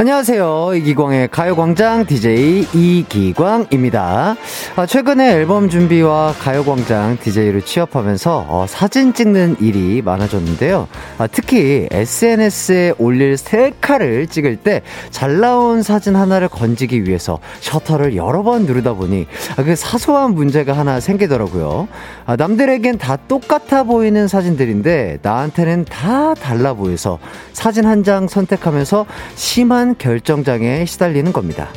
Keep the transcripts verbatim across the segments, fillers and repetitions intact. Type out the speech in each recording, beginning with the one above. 안녕하세요. 이기광의 가요광장 디제이 이기광입니다. 아, 최근에 앨범 준비와 가요광장 디제이로 취업하면서 어, 사진 찍는 일이 많아졌는데요. 아, 특히 에스엔에스에 올릴 셀카를 찍을 때 잘 나온 사진 하나를 건지기 위해서 셔터를 여러 번 누르다 보니 아, 그 사소한 문제가 하나 생기더라고요. 아, 남들에겐 다 똑같아 보이는 사진들인데 나한테는 다 달라 보여서 사진 한 장 선택하면서 심한 결정장애에 시달리는 겁니다.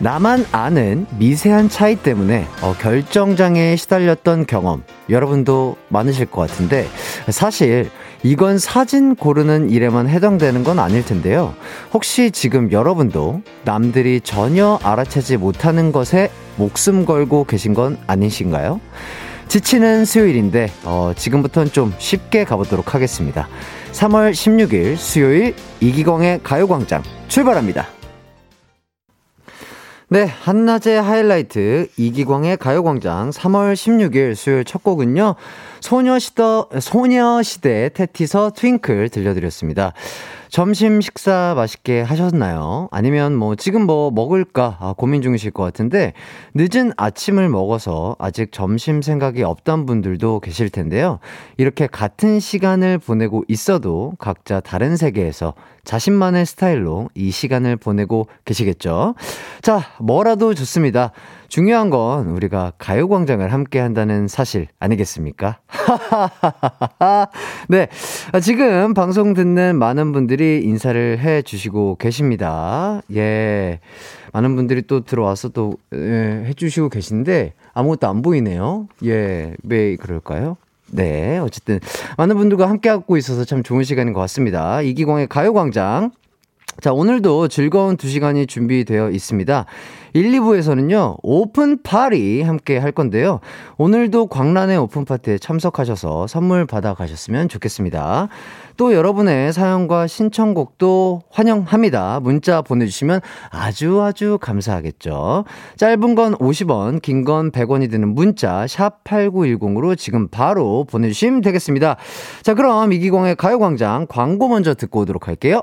나만 아는 미세한 차이 때문에 어, 결정장애에 시달렸던 경험 여러분도 많으실 것 같은데 사실 이건 사진 고르는 일에만 해당되는 건 아닐 텐데요. 혹시 지금 여러분도 남들이 전혀 알아채지 못하는 것에 목숨 걸고 계신 건 아니신가요? 지치는 수요일인데 어, 지금부터는 좀 쉽게 가보도록 하겠습니다. 삼월 십육일 수요일 이기광의 가요광장 출발합니다. 네, 한낮의 하이라이트 이기광의 가요광장 삼월 십육일 수요일 첫 곡은요, 소녀시더, 소녀시대 테티서 트윙클 들려드렸습니다. 점심 식사 맛있게 하셨나요? 아니면 뭐 지금 뭐 먹을까 고민 중이실 것 같은데 늦은 아침을 먹어서 아직 점심 생각이 없던 분들도 계실 텐데요. 이렇게 같은 시간을 보내고 있어도 각자 다른 세계에서 자신만의 스타일로 이 시간을 보내고 계시겠죠. 자, 뭐라도 좋습니다. 중요한 건 우리가 가요광장을 함께 한다는 사실 아니겠습니까? 네, 지금 방송 듣는 많은 분들이 인사를 해주시고 계십니다. 예, 많은 분들이 또 들어와서 또 예, 해주시고 계신데 아무것도 안 보이네요. 예, 왜 그럴까요? 네, 어쨌든 많은 분들과 함께하고 있어서 참 좋은 시간인 것 같습니다. 이기광의 가요광장. 자, 오늘도 즐거운 두 시간이 준비되어 있습니다. 일, 이부에서는요, 오픈 파티 함께 할 건데요. 오늘도 광란의 오픈 파티에 참석하셔서 선물 받아가셨으면 좋겠습니다. 또 여러분의 사연과 신청곡도 환영합니다. 문자 보내주시면 아주 아주 감사하겠죠. 짧은 건 오십 원, 긴 건 백 원이 드는 문자 샵 팔구일공으로 지금 바로 보내주시면 되겠습니다. 자, 그럼 이기광의 가요광장 광고 먼저 듣고 오도록 할게요.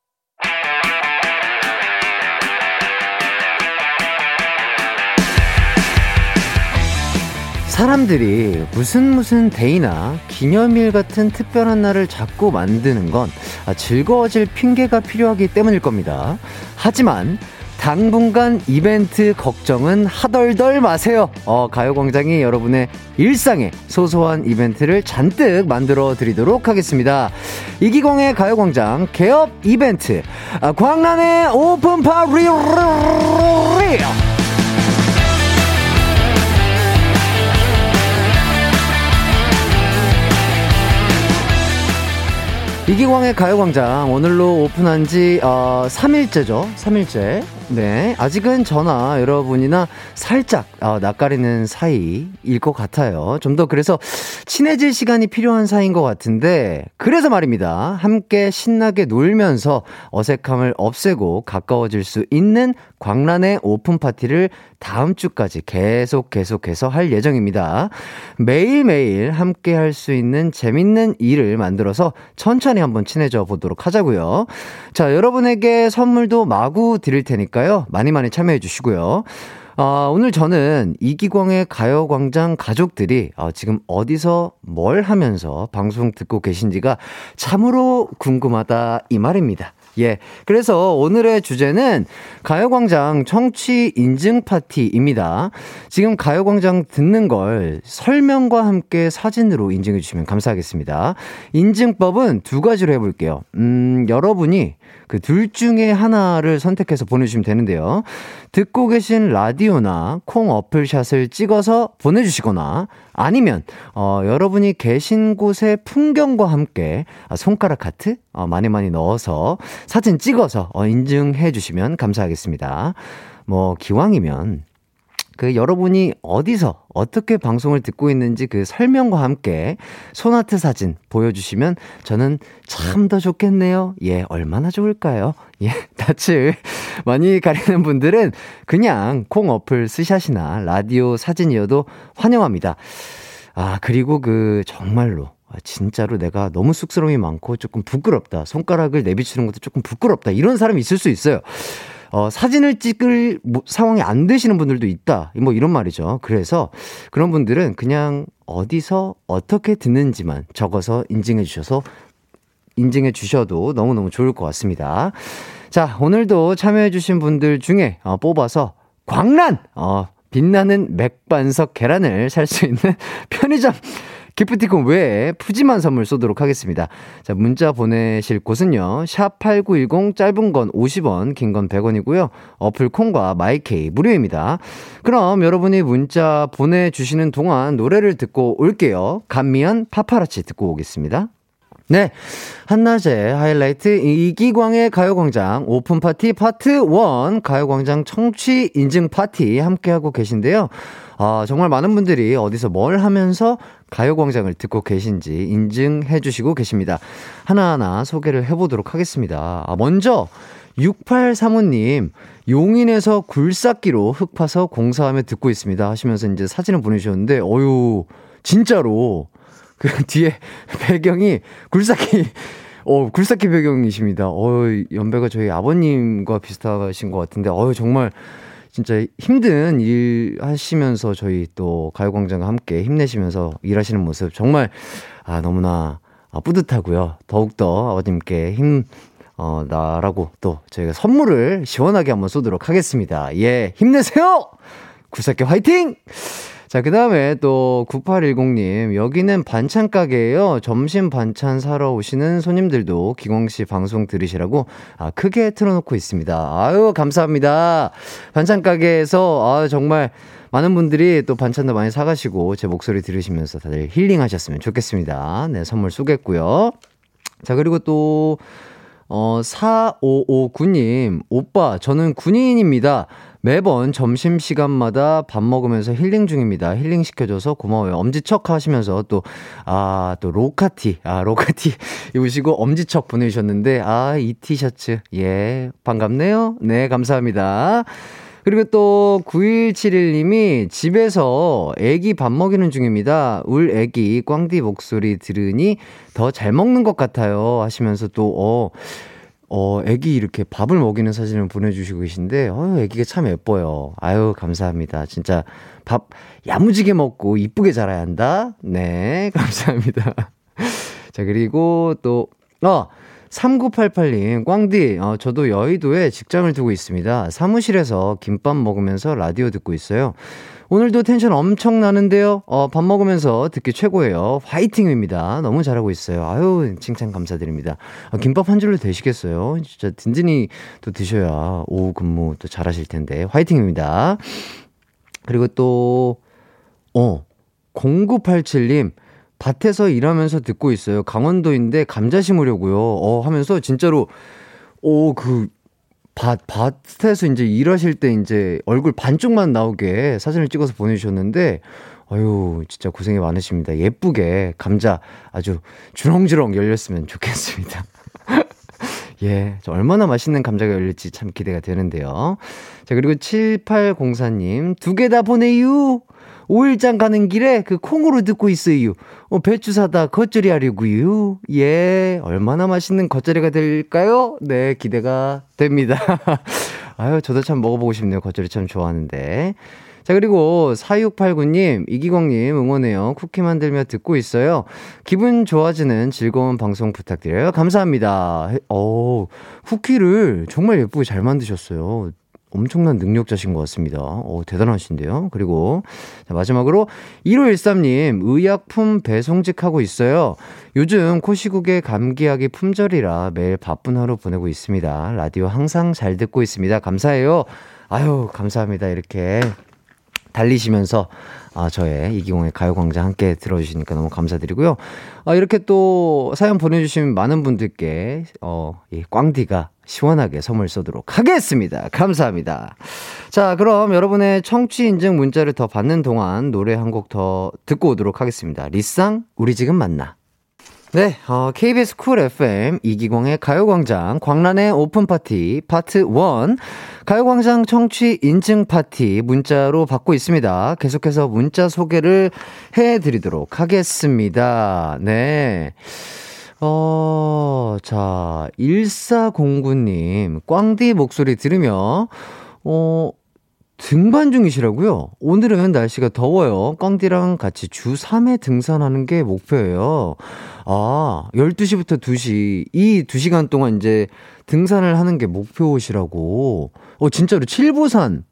사람들이 무슨 무슨 데이나 기념일 같은 특별한 날을 자꾸 만드는 건 즐거워질 핑계가 필요하기 때문일 겁니다. 하지만 당분간 이벤트 걱정은 하덜덜 마세요. 어, 가요광장이 여러분의 일상에 소소한 이벤트를 잔뜩 만들어 드리도록 하겠습니다. 이기광의 가요광장 개업 이벤트 아, 광란의 오픈 파티. 이기광의 가요광장 오늘로 오픈한 지 어, 삼 일째죠. 삼 일째. 네, 아직은 저나 여러분이나 살짝 어, 낯가리는 사이일 것 같아요. 좀 더 그래서 친해질 시간이 필요한 사이인 것 같은데 그래서 말입니다. 함께 신나게 놀면서 어색함을 없애고 가까워질 수 있는 광란의 오픈 파티를 다음 주까지 계속 계속해서 할 예정입니다. 매일매일 함께 할 수 있는 재밌는 일을 만들어서 천천히 한번 친해져 보도록 하자고요. 자, 여러분에게 선물도 마구 드릴 테니까요. 많이 많이 참여해 주시고요. 아, 오늘 저는 이기광의 가요광장 가족들이 아, 지금 어디서 뭘 하면서 방송 듣고 계신지가 참으로 궁금하다 이 말입니다. 예, 그래서 오늘의 주제는 가요광장 청취 인증 파티입니다. 지금 가요광장 듣는 걸 설명과 함께 사진으로 인증해 주시면 감사하겠습니다. 인증법은 두 가지로 해볼게요. 음, 여러분이 그 둘 중에 하나를 선택해서 보내주시면 되는데요. 듣고 계신 라디오나 콩 어플샷을 찍어서 보내주시거나 아니면 어, 여러분이 계신 곳의 풍경과 함께 손가락 하트 어, 많이 많이 넣어서 사진 찍어서 어, 인증해 주시면 감사하겠습니다. 뭐 기왕이면 그 여러분이 어디서 어떻게 방송을 듣고 있는지 그 설명과 함께 손하트 사진 보여주시면 저는 참 더 좋겠네요. 예, 얼마나 좋을까요? 예, 낯을 많이 가리는 분들은 그냥 콩 어플 스샷이나 라디오 사진이어도 환영합니다. 아, 그리고 그 정말로 진짜로 내가 너무 쑥스러움이 많고 조금 부끄럽다. 손가락을 내비치는 것도 조금 부끄럽다. 이런 사람이 있을 수 있어요. 어, 사진을 찍을 뭐, 상황이 안 되시는 분들도 있다. 뭐 이런 말이죠. 그래서 그런 분들은 그냥 어디서 어떻게 듣는지만 적어서 인증해 주셔서 인증해 주셔도 너무너무 좋을 것 같습니다. 자, 오늘도 참여해 주신 분들 중에 어, 뽑아서 광란! 어, 빛나는 맥반석 계란을 살 수 있는 편의점 기프티콘 외에 푸짐한 선물 쏘도록 하겠습니다. 자, 문자 보내실 곳은요. 샵팔구일공 짧은 건 오십 원, 긴 건 백 원이고요. 어플 콩과 마이케이 무료입니다. 그럼 여러분이 문자 보내주시는 동안 노래를 듣고 올게요. 감미연 파파라치 듣고 오겠습니다. 네, 한낮의 하이라이트 이기광의 가요광장 오픈파티 파트 일 가요광장 청취 인증 파티 함께하고 계신데요. 아, 정말 많은 분들이 어디서 뭘 하면서 가요광장을 듣고 계신지 인증해 주시고 계십니다. 하나하나 소개를 해보도록 하겠습니다. 아, 먼저 육팔삼오님 용인에서 굴삭기로 흙파서 공사하며 듣고 있습니다 하시면서 이제 사진을 보내주셨는데, 어유 진짜로 그 뒤에 배경이 굴삭기 어, 굴삭기 배경이십니다. 어, 연배가 저희 아버님과 비슷하신 것 같은데, 어유 정말 진짜 힘든 일 하시면서 저희 또 가요광장과 함께 힘내시면서 일하시는 모습 정말 아, 너무나 아, 뿌듯하고요. 더욱더 아버님께 힘 어, 나라고 또 저희가 선물을 시원하게 한번 쏘도록 하겠습니다. 예, 힘내세요! 굴삭기 화이팅! 자, 그 다음에 또 구팔일공님 여기는 반찬가게예요. 점심 반찬 사러 오시는 손님들도 기광씨 방송 들으시라고 아, 크게 틀어놓고 있습니다. 아유, 감사합니다. 반찬가게에서 아, 정말 많은 분들이 또 반찬도 많이 사가시고 제 목소리 들으시면서 다들 힐링하셨으면 좋겠습니다. 네, 선물 쏘겠고요. 자, 그리고 또 어, 사오오구님 오빠 저는 군인입니다. 매번 점심시간마다 밥 먹으면서 힐링 중입니다. 힐링 시켜줘서 고마워요. 엄지척 하시면서 또, 아, 또 로카티, 아, 로카티 입으시고 엄지척 보내주셨는데, 아, 이 티셔츠, 예, 반갑네요. 네, 감사합니다. 그리고 또 구일칠일님이 집에서 애기 밥 먹이는 중입니다. 울 애기 꽝디 목소리 들으니 더 잘 먹는 것 같아요 하시면서 또, 어, 어, 애기 이렇게 밥을 먹이는 사진을 보내주시고 계신데, 어, 애기가 참 예뻐요. 아유, 감사합니다. 진짜 밥 야무지게 먹고 이쁘게 자라야 한다. 네, 감사합니다. 자, 그리고 또, 어, 삼구팔팔님 꽝디 어, 저도 여의도에 직장을 두고 있습니다. 사무실에서 김밥 먹으면서 라디오 듣고 있어요. 오늘도 텐션 엄청나는데요. 어, 밥 먹으면서 듣기 최고예요. 화이팅입니다. 너무 잘하고 있어요. 아유, 칭찬 감사드립니다. 아, 김밥 한 줄로 되시겠어요? 진짜 든든히 또 드셔야 오후 근무 또 잘하실 텐데 화이팅입니다. 그리고 또 어, 공구팔칠님 밭에서 일하면서 듣고 있어요. 강원도인데 감자 심으려고요. 어, 하면서 진짜로 오, 그 밭, 밭에서 이제 일하실 때 이제 얼굴 반쪽만 나오게 사진을 찍어서 보내주셨는데, 아유, 진짜 고생이 많으십니다. 예쁘게 감자 아주 주렁주렁 열렸으면 좋겠습니다. 예, 저 얼마나 맛있는 감자가 열릴지 참 기대가 되는데요. 자, 그리고 칠팔공사님 두 개 다 보내유. 오일장 가는 길에 그 콩으로 듣고 있어요. 어, 배추 사다 겉절이 하려고요. 예, 얼마나 맛있는 겉절이가 될까요? 네, 기대가 됩니다. 아유, 저도 참 먹어보고 싶네요. 겉절이 참 좋아하는데. 자, 그리고 사육팔구님 이기광님 응원해요. 쿠키 만들며 듣고 있어요. 기분 좋아지는 즐거운 방송 부탁드려요. 감사합니다. 어, 쿠키를 정말 예쁘게 잘 만드셨어요. 엄청난 능력자신 것 같습니다. 오, 대단하신데요. 그리고 자, 마지막으로 일오일삼 님 의약품 배송직 하고 있어요. 요즘 코시국의 감기약이 품절이라 매일 바쁜 하루 보내고 있습니다. 라디오 항상 잘 듣고 있습니다. 감사해요. 아유 감사합니다. 이렇게 달리시면서 아, 저의 이기광의 가요광장 함께 들어주시니까 너무 감사드리고요. 아, 이렇게 또 사연 보내주신 많은 분들께 어, 이 꽝디가 시원하게 선물 쏘도록 하겠습니다. 감사합니다. 자, 그럼 여러분의 청취 인증 문자를 더 받는 동안 노래 한 곡 더 듣고 오도록 하겠습니다. 리쌍 우리 지금 만나. 네, 어, 케이비에스 쿨 에프엠 이기광의 가요광장 광란의 오픈파티 파트 일 가요광장 청취 인증 파티 문자로 받고 있습니다. 계속해서 문자 소개를 해드리도록 하겠습니다. 네, 어, 자, 일사공구 님 꽝디 목소리 들으며 어, 등반 중이시라고요? 오늘은 날씨가 더워요. 꽝디랑 같이 주 삼 회 등산하는 게 목표예요. 아, 열두 시부터 두 시, 이 두 시간 동안 이제 등산을 하는 게 목표시라고. 어, 진짜로 칠보산,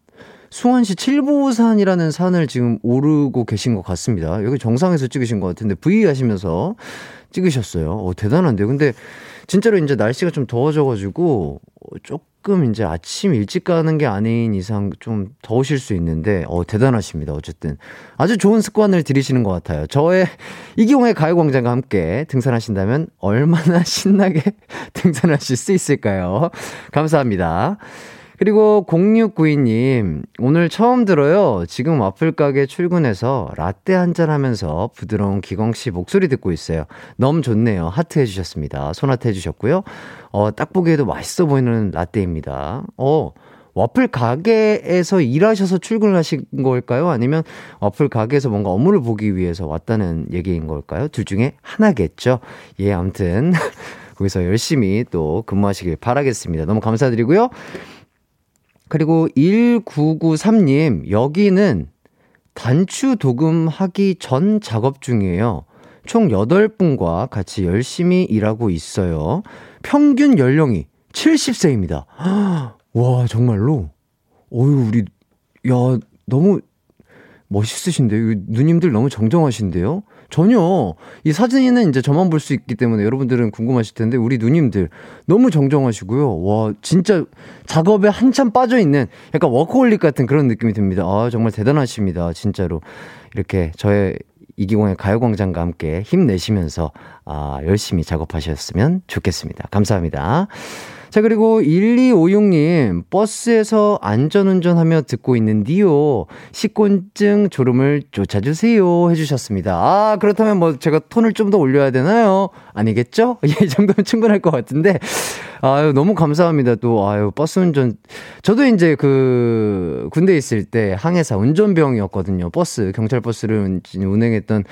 수원시 칠보산이라는 산을 지금 오르고 계신 것 같습니다. 여기 정상에서 찍으신 것 같은데, 브이 하시면서 찍으셨어요. 어, 대단한데요. 근데 진짜로 이제 날씨가 좀 더워져가지고, 조금 조금 이제 아침 일찍 가는 게 아닌 이상 좀 더우실 수 있는데 어, 대단하십니다. 어쨌든 아주 좋은 습관을 들이시는 것 같아요. 저의 이기홍의 가요광장과 함께 등산하신다면 얼마나 신나게 등산하실 수 있을까요? 감사합니다. 그리고 공육구이 님 오늘 처음 들어요. 지금 와플 가게 출근해서 라떼 한잔 하면서 부드러운 기광씨 목소리 듣고 있어요. 너무 좋네요. 하트 해주셨습니다. 손하트 해주셨고요. 어, 딱 보기에도 맛있어 보이는 라떼입니다. 어, 와플 가게에서 일하셔서 출근을 하신 걸까요? 아니면 와플 가게에서 뭔가 업무를 보기 위해서 왔다는 얘기인 걸까요? 둘 중에 하나겠죠. 예, 아무튼 거기서 열심히 또 근무하시길 바라겠습니다. 너무 감사드리고요. 그리고 일구구삼 님 여기는 단추 도금하기 전 작업 중이에요. 총 여덟 분과 같이 열심히 일하고 있어요. 평균 연령이 칠십 세입니다. 와, 정말로? 어유 우리, 야, 너무 멋있으신데요? 누님들 너무 정정하신데요? 전혀, 이 사진에는 이제 저만 볼 수 있기 때문에 여러분들은 궁금하실 텐데, 우리 누님들 너무 정정하시고요. 와, 진짜 작업에 한참 빠져있는 약간 워커홀릭 같은 그런 느낌이 듭니다. 아, 정말 대단하십니다. 진짜로. 이렇게 저의 이기광의 가요광장과 함께 힘내시면서, 아, 열심히 작업하셨으면 좋겠습니다. 감사합니다. 자, 그리고 일이오육 님 버스에서 안전운전하며 듣고 있는 니오 식곤증 졸음을 쫓아주세요 해주셨습니다. 아, 그렇다면 뭐 제가 톤을 좀 더 올려야 되나요? 아니겠죠? 예, 이 정도면 충분할 것 같은데, 아유, 너무 감사합니다. 또, 아유, 버스 운전. 저도 이제 그, 군대에 있을 때 항해사 운전병이었거든요. 버스, 경찰버스를 운행했던,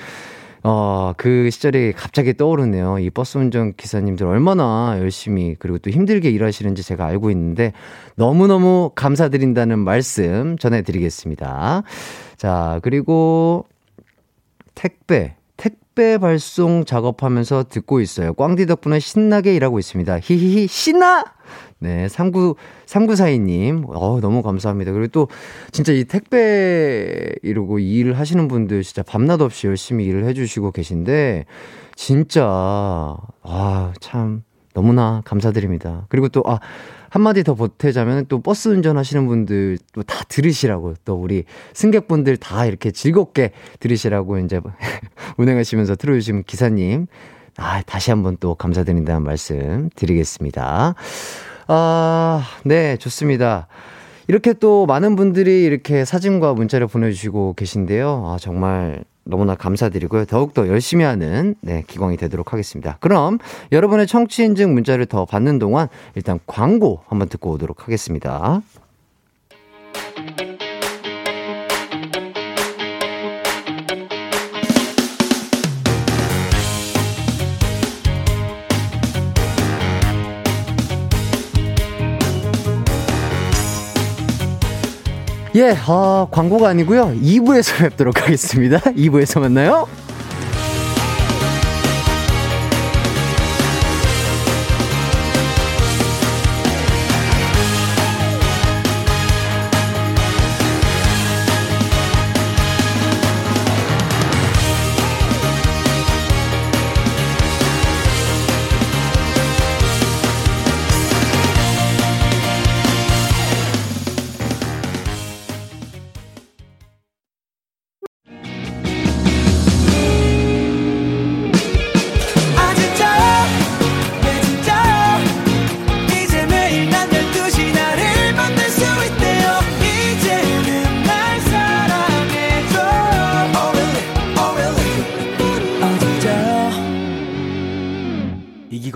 어, 그 시절이 갑자기 떠오르네요. 이 버스 운전 기사님들 얼마나 열심히, 그리고 또 힘들게 일하시는지 제가 알고 있는데, 너무너무 감사드린다는 말씀 전해드리겠습니다. 자, 그리고, 택배. 택배 발송 작업하면서 듣고 있어요. 꽝디 덕분에 신나게 일하고 있습니다. 히히히 신나! 네, 삼구사이 님 어, 너무 감사합니다. 그리고 또 진짜 이 택배 이러고 일을 하시는 분들 진짜 밤낮 없이 열심히 일을 해주시고 계신데 진짜 아, 참 너무나 감사드립니다. 그리고 또 아, 한마디 더 보태자면 또 버스 운전하시는 분들 또 다 들으시라고 또 우리 승객분들 다 이렇게 즐겁게 들으시라고 이제 운행하시면서 틀어주신 기사님 아, 다시 한번 또 감사드린다는 말씀 드리겠습니다. 아, 네, 좋습니다. 이렇게 또 많은 분들이 이렇게 사진과 문자를 보내주시고 계신데요. 아, 정말 너무나 감사드리고요. 더욱더 열심히 하는 네, 기광이 되도록 하겠습니다. 그럼 여러분의 청취인증 문자를 더 받는 동안 일단 광고 한번 듣고 오도록 하겠습니다. 예, 아, 광고가 아니고요. 이 부에서 뵙도록 하겠습니다. 이 부에서 만나요.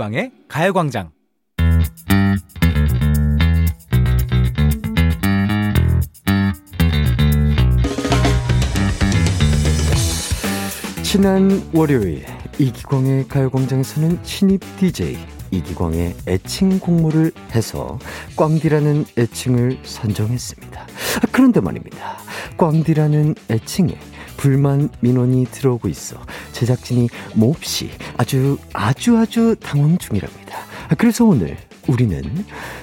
이기광의 가요광장. 지난 월요일 이기광의 가요광장에서는 신입 디제이 이기광의 애칭 공모를 해서 꽝디라는 애칭을 선정했습니다. 그런데 말입니다. 꽝디라는 애칭에 불만 민원이 들어오고 있어 제작진이 몹시 아주 아주 아주 당황 중이랍니다. 그래서 오늘 우리는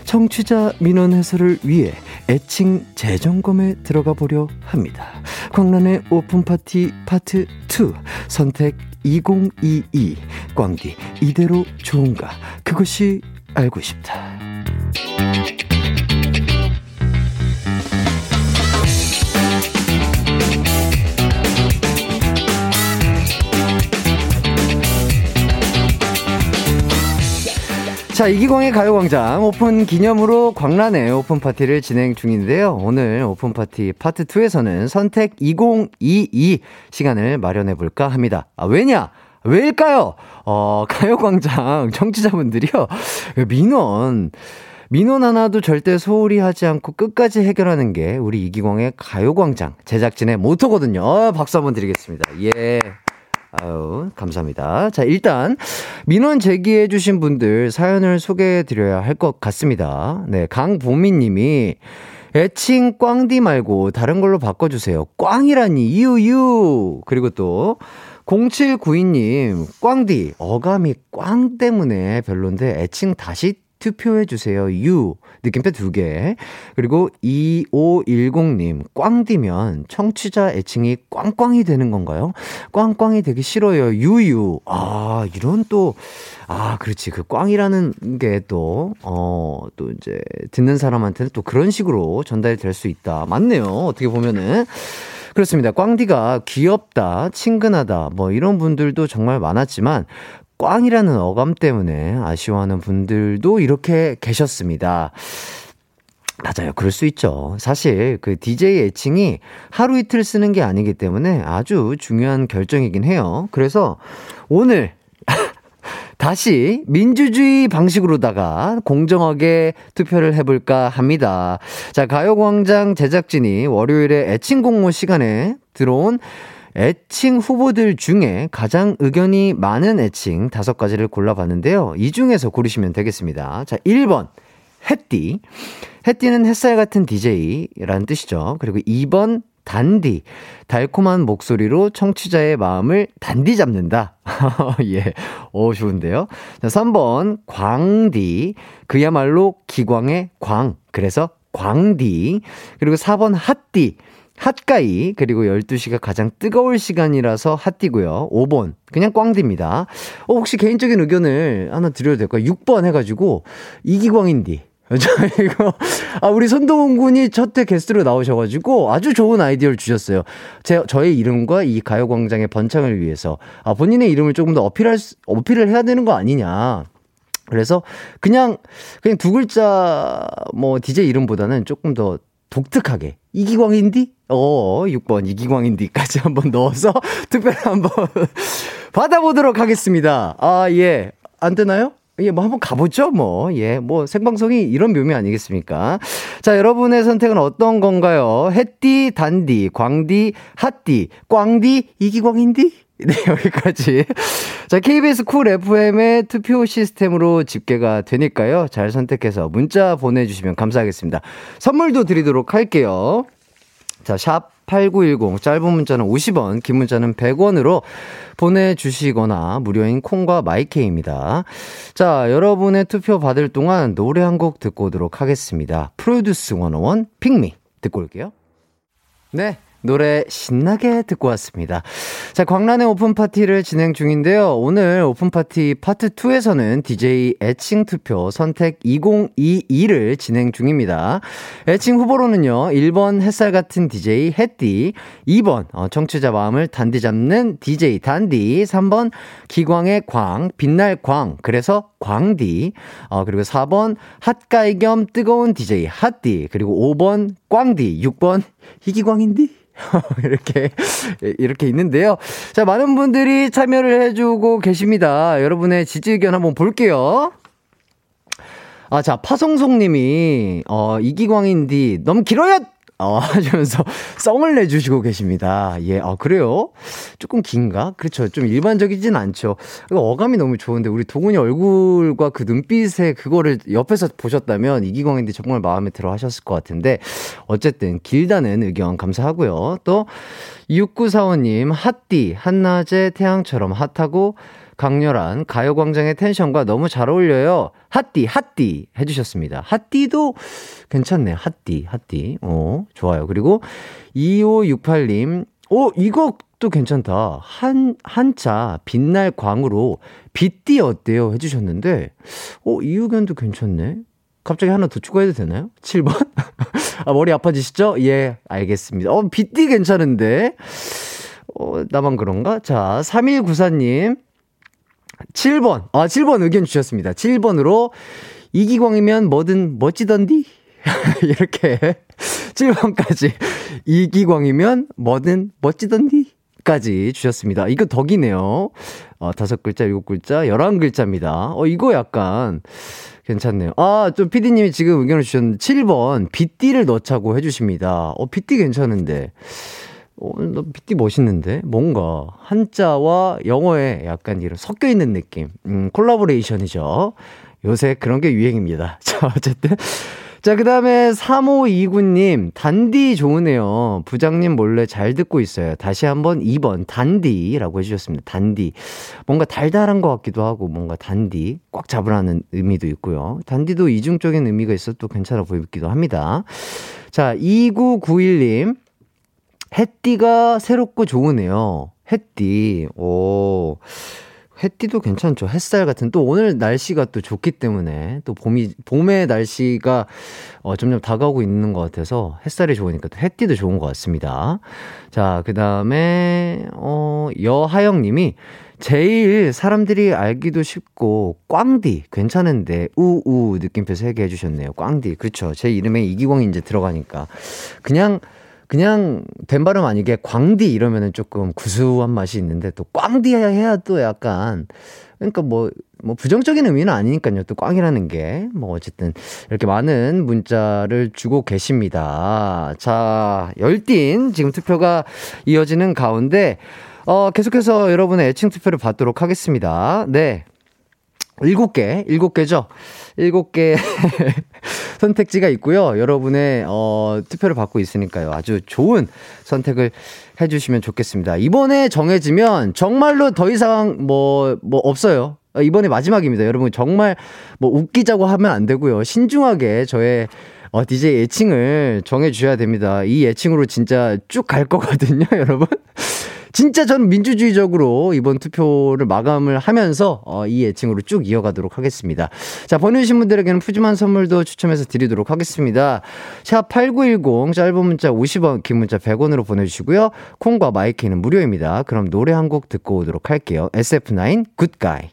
청취자 민원 해소를 위해 애칭 재점검에 들어가 보려 합니다. 광란의 오픈파티 파트 이 선택 이천이십이 꽝디 이대로 좋은가 그것이 알고 싶다. 자, 이기광의 가요광장 오픈 기념으로 광란의 오픈파티를 진행 중인데요. 오늘 오픈파티 파트 이에서는 선택 이천이십이 시간을 마련해볼까 합니다. 아, 왜냐? 왜일까요? 어, 가요광장 청취자분들이요. 민원, 민원 하나도 절대 소홀히 하지 않고 끝까지 해결하는 게 우리 이기광의 가요광장 제작진의 모토거든요. 어, 박수 한번 드리겠습니다. 예. 아유, 감사합니다. 자, 일단 민원 제기해 주신 분들 사연을 소개해 드려야 할 것 같습니다. 네, 강보민 님이 애칭 꽝디 말고 다른 걸로 바꿔 주세요. 꽝이라니 유유. 그리고 또 공칠구이 님, 꽝디 어감이 꽝 때문에 별론데 애칭 다시 투표해 주세요. 유. 느낌표 두 개. 그리고 이오일공 님, 꽝디면 청취자 애칭이 꽝꽝이 되는 건가요? 꽝꽝이 되기 싫어요. 유유. 아, 이런 또, 아, 그렇지. 그 꽝이라는 게 또, 어, 또 이제 듣는 사람한테는 또 그런 식으로 전달이 될 수 있다. 맞네요. 어떻게 보면은. 그렇습니다. 꽝디가 귀엽다, 친근하다, 뭐 이런 분들도 정말 많았지만, 꽝이라는 어감 때문에 아쉬워하는 분들도 이렇게 계셨습니다. 맞아요. 그럴 수 있죠. 사실 그 디제이 애칭이 하루 이틀 쓰는 게 아니기 때문에 아주 중요한 결정이긴 해요. 그래서 오늘 다시 민주주의 방식으로다가 공정하게 투표를 해볼까 합니다. 자, 가요광장 제작진이 월요일에 애칭 공모 시간에 들어온 애칭 후보들 중에 가장 의견이 많은 애칭 다섯 가지를 골라봤는데요. 이 중에서 고르시면 되겠습니다. 자, 일 번 햇띠. 햇띠는 햇살 같은 디제이라는 뜻이죠. 그리고 이 번 단디. 달콤한 목소리로 청취자의 마음을 단디 잡는다. 예. 오, 좋은데요. 자, 삼 번 광디. 그야말로 기광의 광. 그래서 광디. 그리고 사 번 핫띠. 핫가이. 그리고 열두 시가 가장 뜨거울 시간이라서 핫띠고요. 오 번 그냥 꽝디입니다. 어, 혹시 개인적인 의견을 하나 드려도 될까요? 육 번 해가지고 이기광인디. 저 이거 아 우리 손동훈 군이 첫 회 게스트로 나오셔가지고 아주 좋은 아이디어를 주셨어요. 제 저의 이름과 이 가요광장의 번창을 위해서 아 본인의 이름을 조금 더 어필할 수, 어필을 해야 되는 거 아니냐. 그래서 그냥 그냥 두 글자 뭐 디제이 이름보다는 조금 더 독특하게 이기광인디? 어, 육 번 이기광인디까지 한번 넣어서 특별 한번 받아보도록 하겠습니다. 아, 예. 안 되나요? 예, 뭐 한번 가보죠, 뭐. 예, 뭐 생방송이 이런 묘미 아니겠습니까? 자, 여러분의 선택은 어떤 건가요? 햇띠, 단디, 광디, 핫띠, 꽝디, 이기광인디? 네, 여기까지. 자, 케이비에스 쿨 에프엠의 투표 시스템으로 집계가 되니까요. 잘 선택해서 문자 보내주시면 감사하겠습니다. 선물도 드리도록 할게요. 자, 샵 팔구일공, 짧은 문자는 오십 원, 긴 문자는 백 원으로 보내주시거나 무료인 콩과 마이케이입니다. 자, 여러분의 투표 받을 동안 노래 한 곡 듣고 오도록 하겠습니다. 프로듀스 백일 픽미 듣고 올게요. 네. 노래 신나게 듣고 왔습니다. 자, 광란의 오픈파티를 진행 중인데요. 오늘 오픈파티 파트 이에서는 디제이 애칭 투표 선택 이천이십이를 진행 중입니다. 애칭 후보로는요. 일 번 햇살 같은 디제이 햇띠, 이 번 청취자 마음을 단디 잡는 디제이 단디, 삼 번 기광의 광, 빛날 광, 그래서 광디, 어, 그리고 사 번 핫가이 겸 뜨거운 디제이 핫디, 그리고 오 번 꽝디, 육 번 이기광인디? 이렇게 이렇게 있는데요. 자, 많은 분들이 참여를 해주고 계십니다. 여러분의 지지 의견 한번 볼게요. 아, 자, 파송송님이 어, 이기광인디 너무 길어요. 어, 하시면서 썽을 내주시고 계십니다. 예, 아, 그래요? 조금 긴가? 그렇죠. 좀 일반적이진 않죠. 이거 어감이 너무 좋은데, 우리 도훈이 얼굴과 그 눈빛에 그거를 옆에서 보셨다면 이기광인데 정말 마음에 들어 하셨을 것 같은데, 어쨌든 길다는 의견 감사하고요. 또 육구사오 님, 핫띠, 한낮의 태양처럼 핫하고 강렬한 가요광장의 텐션과 너무 잘 어울려요. 핫띠 핫띠 해주셨습니다. 핫띠도 괜찮네. 핫띠 핫띠. 어, 좋아요. 그리고 이오육팔 님, 어, 이것도 괜찮다. 한 한자 빛날 광으로 빛띠 어때요? 해주셨는데, 어, 이 의견도 괜찮네. 갑자기 하나 더 추가해도 되나요? 칠 번. 아, 머리 아파지시죠? 예, 알겠습니다. 어, 빛띠 괜찮은데. 어, 나만 그런가? 자, 삼일구사 님. 칠 번. 아, 칠 번 의견 주셨습니다. 칠 번으로 이기광이면 뭐든 멋지던디? 이렇게 칠 번까지 이기광이면 뭐든 멋지던디? 까지 주셨습니다. 이거 덕이네요. 어, 다섯 글자, 일곱 글자, 열한 글자입니다. 어, 이거 약간 괜찮네요. 아, 좀 피디님이 지금 의견을 주셨는데 칠 번 빗띠를 넣자고 해주십니다. 어, 빗띠 괜찮은데. 어, 너 빗띠 멋있는데? 뭔가 한자와 영어에 약간 이런 섞여있는 느낌. 음, 콜라보레이션이죠. 요새 그런 게 유행입니다. 자, 어쨌든. 자, 그 다음에 삼오이구 님, 단디 좋으네요. 부장님 몰래 잘 듣고 있어요. 다시 한번 이 번 단디라고 해주셨습니다. 단디. 뭔가 달달한 것 같기도 하고, 뭔가 단디 꽉 잡으라는 의미도 있고요. 단디도 이중적인 의미가 있어서 또 괜찮아 보이기도 합니다. 자, 이구구일 님, 햇띠가 새롭고 좋으네요. 햇띠. 오. 햇띠도 괜찮죠. 햇살 같은, 또 오늘 날씨가 또 좋기 때문에, 또 봄이, 봄의 날씨가 어, 점점 다가오고 있는 것 같아서 햇살이 좋으니까 또 햇띠도 좋은 것 같습니다. 자, 그 다음에, 어, 여하영 님이 제일 사람들이 알기도 쉽고 꽝디 괜찮은데 우우 느낌표 세 개 해주셨네요. 꽝디. 그렇죠. 제 이름에 이기광이 이제 들어가니까 그냥 그냥 된 발음 아니게 광디 이러면은 조금 구수한 맛이 있는데, 또 꽝디 해야 또 약간, 그러니까 뭐, 뭐 부정적인 의미는 아니니까요. 또 꽝이라는 게. 뭐 어쨌든 이렇게 많은 문자를 주고 계십니다. 자, 열띤 지금 투표가 이어지는 가운데, 어, 계속해서 여러분의 애칭 투표를 받도록 하겠습니다. 네. 일곱 개, 일곱 개죠? 일곱 개 선택지가 있고요. 여러분의 어, 투표를 받고 있으니까요. 아주 좋은 선택을 해주시면 좋겠습니다. 이번에 정해지면 정말로 더 이상 뭐, 뭐 없어요. 이번에 마지막입니다. 여러분 정말 뭐 웃기자고 하면 안 되고요. 신중하게 저의 어, 디제이 애칭을 정해주셔야 됩니다. 이 애칭으로 진짜 쭉 갈 거거든요, 여러분. 진짜 저는 민주주의적으로 이번 투표를 마감을 하면서 어, 이 애칭으로 쭉 이어가도록 하겠습니다. 자, 보내주신 분들에게는 푸짐한 선물도 추첨해서 드리도록 하겠습니다. 샵 팔구일공, 짧은 문자 오십 원, 긴 문자 백 원으로 보내주시고요. 콩과 마이키는 무료입니다. 그럼 노래 한 곡 듣고 오도록 할게요. 에스에프나인 굿가이.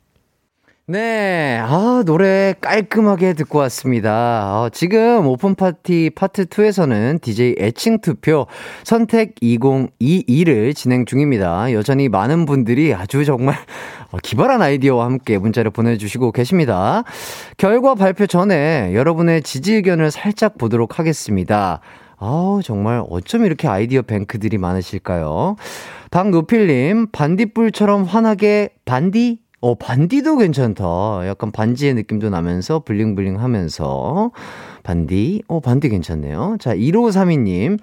네, 아, 노래 깔끔하게 듣고 왔습니다. 아, 지금 오픈파티 파트 투에서는 디제이 애칭 투표 선택 이공이이를 진행 중입니다. 여전히 많은 분들이 아주 정말 기발한 아이디어와 함께 문자를 보내주시고 계십니다. 결과 발표 전에 여러분의 지지 의견을 살짝 보도록 하겠습니다. 아우, 정말 어쩜 이렇게 아이디어 뱅크들이 많으실까요? 박노필님, 반딧불처럼 환하게 반디? 어, 반디도 괜찮다. 약간 반지의 느낌도 나면서 블링블링 하면서. 반디. 어, 반디 괜찮네요. 자, 일오삼이 님.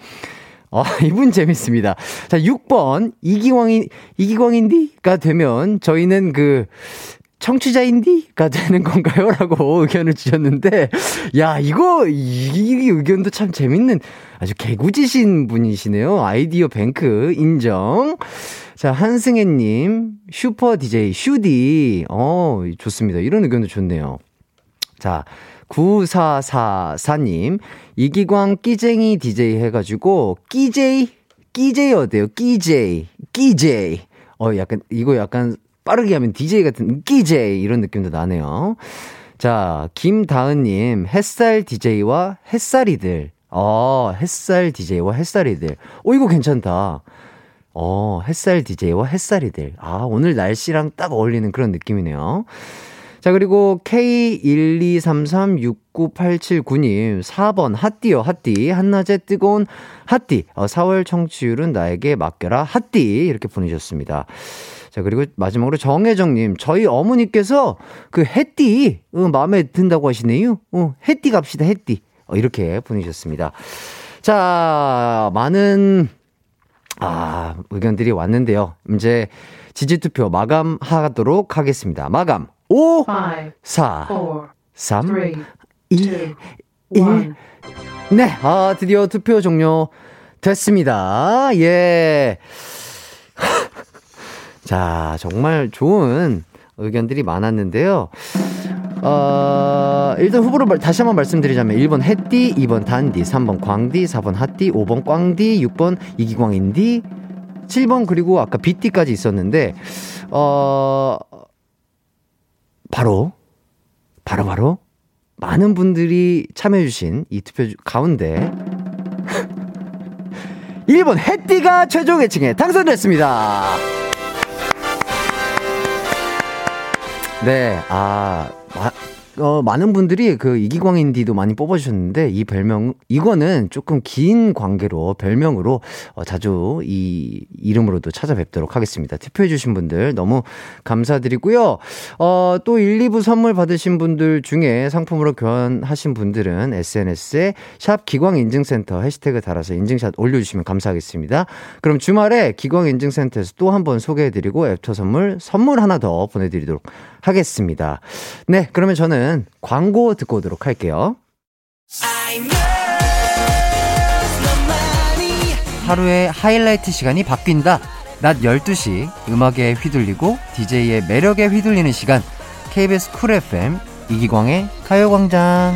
아, 이분 재밌습니다. 자, 육 번. 이기광인, 이기광인디가 되면 저희는 그, 청취자인디가 되는 건가요? 라고 의견을 주셨는데, 야, 이거, 이, 이 의견도 참 재밌는, 아주 개구지신 분이시네요. 아이디어 뱅크 인정. 자, 한승혜님, 슈퍼 디제이, 슈디. 어, 좋습니다. 이런 의견도 좋네요. 자, 구사사사 님, 이기광 끼쟁이 디제이 해가지고, 끼제이? 끼제이 어때요? 끼제이. 끼제이. 어, 약간, 이거 약간 빠르게 하면 디제이 같은 끼제이 이런 느낌도 나네요. 자, 김다은님, 햇살 디제이와 햇살이들. 아, 햇살 디제이와 햇살이들. 오, 이거 괜찮다. 어, 햇살 디제이와 햇살이들. 아, 오늘 날씨랑 딱 어울리는 그런 느낌이네요. 자, 그리고 케이 일 이 삼 삼 육 구 팔 칠 구님, 사 번 핫띠요, 핫띠. 한낮에 뜨거운 핫띠. 어, 사월 청취율은 나에게 맡겨라, 핫띠. 이렇게 보내주셨습니다. 자, 그리고 마지막으로 정혜정님, 저희 어머니께서 그 햇띠, 어, 마음에 든다고 하시네요. 어, 햇띠 갑시다, 햇띠. 어, 이렇게 보내주셨습니다. 자, 많은, 아, 의견들이 왔는데요. 이제 지지투표 마감하도록 하겠습니다. 마감. 오, 사, 삼, 이, 일. 네, 아, 드디어 투표 종료됐습니다. 예. 자, 정말 좋은 의견들이 많았는데요. 어, 일단 후보로 다시 한번 말씀드리자면 일 번 햇띠, 이 번 단디, 삼 번 광디, 사 번 핫띠, 오 번 꽝디, 육 번 이기광인디, 칠 번 그리고 아까 비띠까지 있었는데, 어, 바로 바로바로 바로 많은 분들이 참여해주신 이 투표 가운데 일 번 햇띠가 최종 예측에 당선됐습니다. 네, 아, 마, 어, 많은 분들이 그 이기광인디도 많이 뽑아주셨는데, 이 별명, 이거는 조금 긴 관계로, 별명으로, 어, 자주 이 이름으로도 찾아뵙도록 하겠습니다. 투표해주신 분들 너무 감사드리고요. 어, 또 일, 이 부 선물 받으신 분들 중에 상품으로 교환하신 분들은 에스엔에스에 샵 기광인증센터 해시태그 달아서 인증샷 올려주시면 감사하겠습니다. 그럼 주말에 기광인증센터에서 또 한 번 소개해드리고, 애프터 선물, 선물 하나 더 보내드리도록 하겠습니다. 네, 그러면 저는 광고 듣고 오도록 할게요. 하루의 하이라이트 시간이 바뀐다. 낮 열두 시, 음악에 휘둘리고 디제이의 매력에 휘둘리는 시간, 케이비에스 쿨 에프엠 이기광의 가요광장.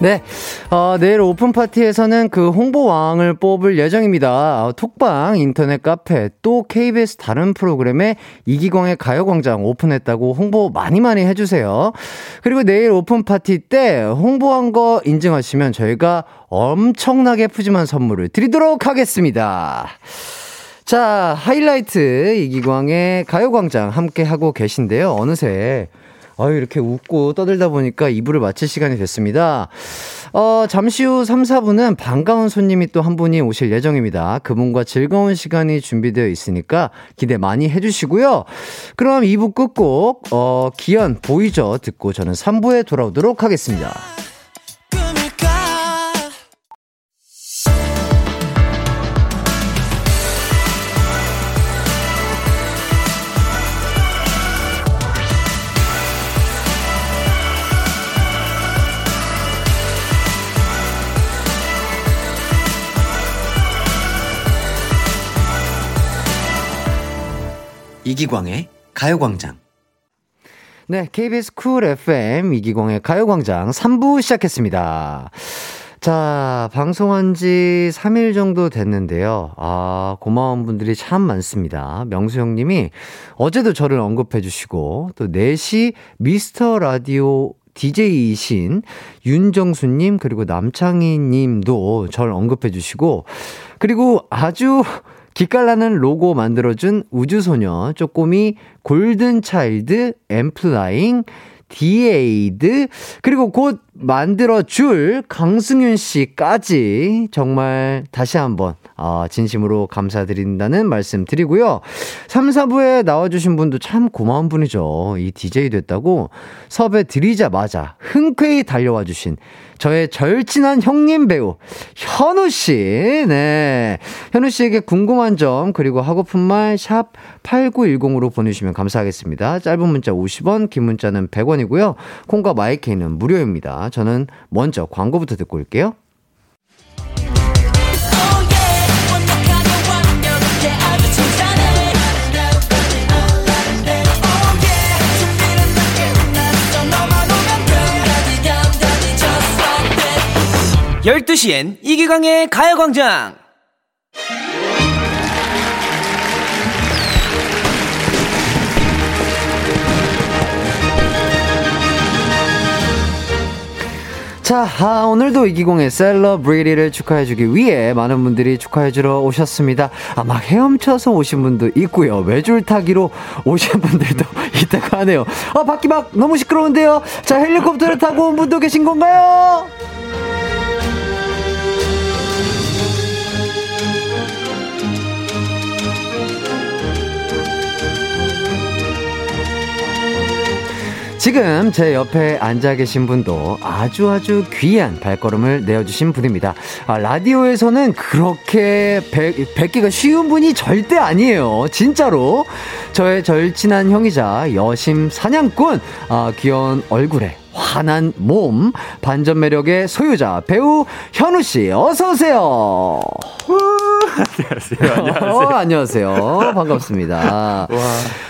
네, 어, 내일 오픈 파티에서는 그 홍보왕을 뽑을 예정입니다. 어, 톡방, 인터넷 카페, 또 케이비에스 다른 프로그램에 이기광의 가요광장 오픈했다고 홍보 많이 많이 해주세요. 그리고 내일 오픈 파티 때 홍보한 거 인증하시면 저희가 엄청나게 푸짐한 선물을 드리도록 하겠습니다. 자, 하이라이트 이기광의 가요광장 함께하고 계신데요. 어느새 아유, 이렇게 웃고 떠들다 보니까 이 부를 마칠 시간이 됐습니다. 어, 잠시 후 삼, 사부는 반가운 손님이 또 한 분이 오실 예정입니다. 그분과 즐거운 시간이 준비되어 있으니까 기대 많이 해주시고요. 그럼 이 부 끝곡 어, 기현 보이죠 듣고 저는 삼 부에 돌아오도록 하겠습니다. 이기광의 가요광장. 네, 케이비에스 쿨 에프엠 이기광의 가요광장 삼 부 시작했습니다. 자, 방송한 지 삼 일 정도 됐는데요. 아, 고마운 분들이 참 많습니다. 명수 형님이 어제도 저를 언급해 주시고, 또 네 시 미스터 라디오 디제이이신 윤정수님, 그리고 남창희님도 저를 언급해 주시고, 그리고 아주 기깔나는 로고 만들어준 우주소녀, 쪼꼬미, 골든차일드, 엠플라잉, 디에이드, 그리고 곧 만들어줄 강승윤 씨까지 정말 다시 한번 진심으로 감사드린다는 말씀 드리고요. 삼, 사 부에 나와주신 분도 참 고마운 분이죠. 이 디제이 됐다고 섭외 드리자마자 흔쾌히 달려와 주신 저의 절친한 형님 배우 현우 씨. 네, 현우 씨에게 궁금한 점 그리고 하고픈 말 샵 팔구일공으로 보내주시면 감사하겠습니다. 짧은 문자 오십 원, 긴 문자는 백 원이고요. 콩과 마이케이는 무료입니다. 저는 먼저 광고부터 듣고 올게요. 열두 시엔 이기광의 가요광장. 자, 아, 오늘도 이기공의 셀러브리티를 축하해주기 위해 많은 분들이 축하해주러 오셨습니다. 아, 막 헤엄쳐서 오신 분도 있고요. 외줄타기로 오신 분들도 있다고 하네요. 아, 밖이 막 너무 시끄러운데요. 자, 헬리콥터를 타고 온 분도 계신 건가요? 지금 제 옆에 앉아 계신 분도 아주 아주 귀한 발걸음을 내어주신 분입니다. 아, 라디오에서는 그렇게 뵙기가 쉬운 분이 절대 아니에요. 진짜로 저의 절친한 형이자 여심 사냥꾼, 아, 귀여운 얼굴에 환한 몸, 반전 매력의 소유자 배우 현우 씨, 어서 오세요. 안녕하세요. 안녕하세요. 어, 안녕하세요. 반갑습니다. 와.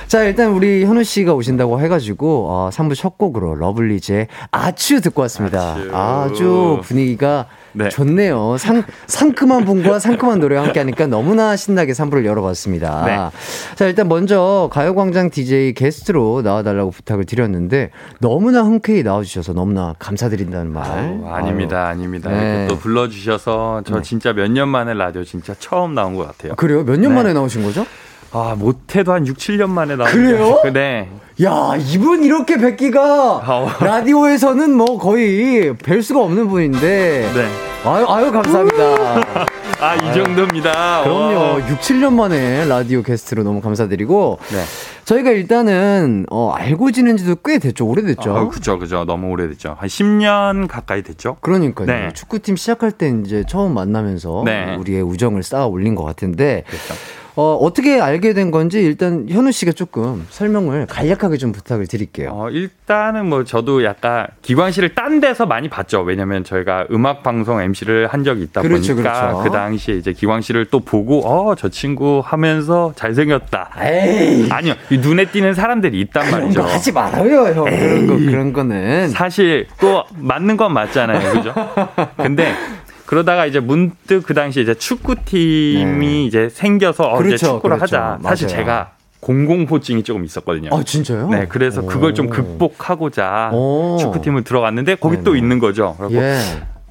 자, 일단 우리 현우 씨가 오신다고 해가지고 어, 삼 부 첫 곡으로 러블리즈의 아츄 듣고 왔습니다. 아츄. 아주 분위기가 네. 좋네요. 상, 상큼한 분과 상큼한 노래와 함께하니까 너무나 신나게 삼 부를 열어봤습니다. 네. 자, 일단 먼저 가요광장 디제이 게스트로 나와달라고 부탁을 드렸는데 너무나 흔쾌히 나와주셔서 너무나 감사드린다는 말. 아유, 아닙니다. 아유. 아닙니다. 네. 또 불러주셔서 저 진짜 몇 년 만에 라디오 진짜 처음 나온 것 같아요. 그래요? 몇 년 네. 만에 나오신 거죠? 아, 못해도 한 육, 칠 년 만에 나온 거예요. 그래요? 네. 야, 이분 이렇게 뵙기가 어. 라디오에서는 뭐 거의 뵐 수가 없는 분인데. 네. 아유, 아유, 감사합니다. 아, 이 정도입니다. 그럼요. 오. 육, 칠 년 만에 라디오 게스트로 너무 감사드리고. 네. 저희가 일단은 어, 알고 지낸 지도 꽤 됐죠. 오래됐죠. 아, 그죠, 그죠. 너무 오래됐죠. 한 십 년 가까이 됐죠. 그러니까요. 네. 축구팀 시작할 때 이제 처음 만나면서 네. 우리의 우정을 쌓아 올린 것 같은데. 그렇죠. 어, 어떻게 알게 된 건지 일단 현우 씨가 조금 설명을 간략하게 좀 부탁을 드릴게요. 어, 일단은 뭐 저도 약간 기광 씨를 딴 데서 많이 봤죠. 왜냐면 저희가 음악 방송 엠시를 한 적이 있다 그렇죠, 보니까 그렇죠. 그 당시에 이제 기광 씨를 또 보고 어, 저 친구 하면서 잘생겼다. 에이. 아니요. 눈에 띄는 사람들이 있단 그런 말이죠. 거 하지 말아요, 형. 그런, 거, 그런 거는. 사실 또 맞는 건 맞잖아요. 그죠? 근데 그러다가 이제 문득 그 당시 이제 축구팀이 네. 이제 생겨서 어, 그렇죠, 이제 축구를 그렇죠. 하자. 사실 맞아요. 제가 공공포증이 조금 있었거든요. 아, 진짜요? 네, 그래서 오. 그걸 좀 극복하고자 오. 축구팀을 들어갔는데 거기 네네. 또 있는 거죠. 그리고 예.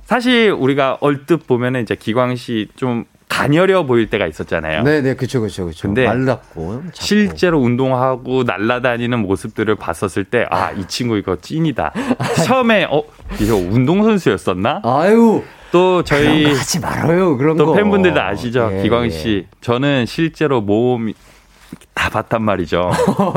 사실 우리가 얼뜻 보면은 이제 기광 씨 좀 가녀려 보일 때가 있었잖아요. 네네, 그쵸, 그쵸, 그쵸. 근데 말랐고, 작고. 실제로 운동하고 날아다니는 모습들을 봤었을 때, 아, 이 친구 이거 찐이다. 처음에, 어, 이거 운동선수였었나? 아유. 또 저희. 그런 거 하지 말아요, 그런 또 거. 또 팬분들도 아시죠? 예, 기광 씨. 예. 저는 실제로 몸이 다 봤단 말이죠.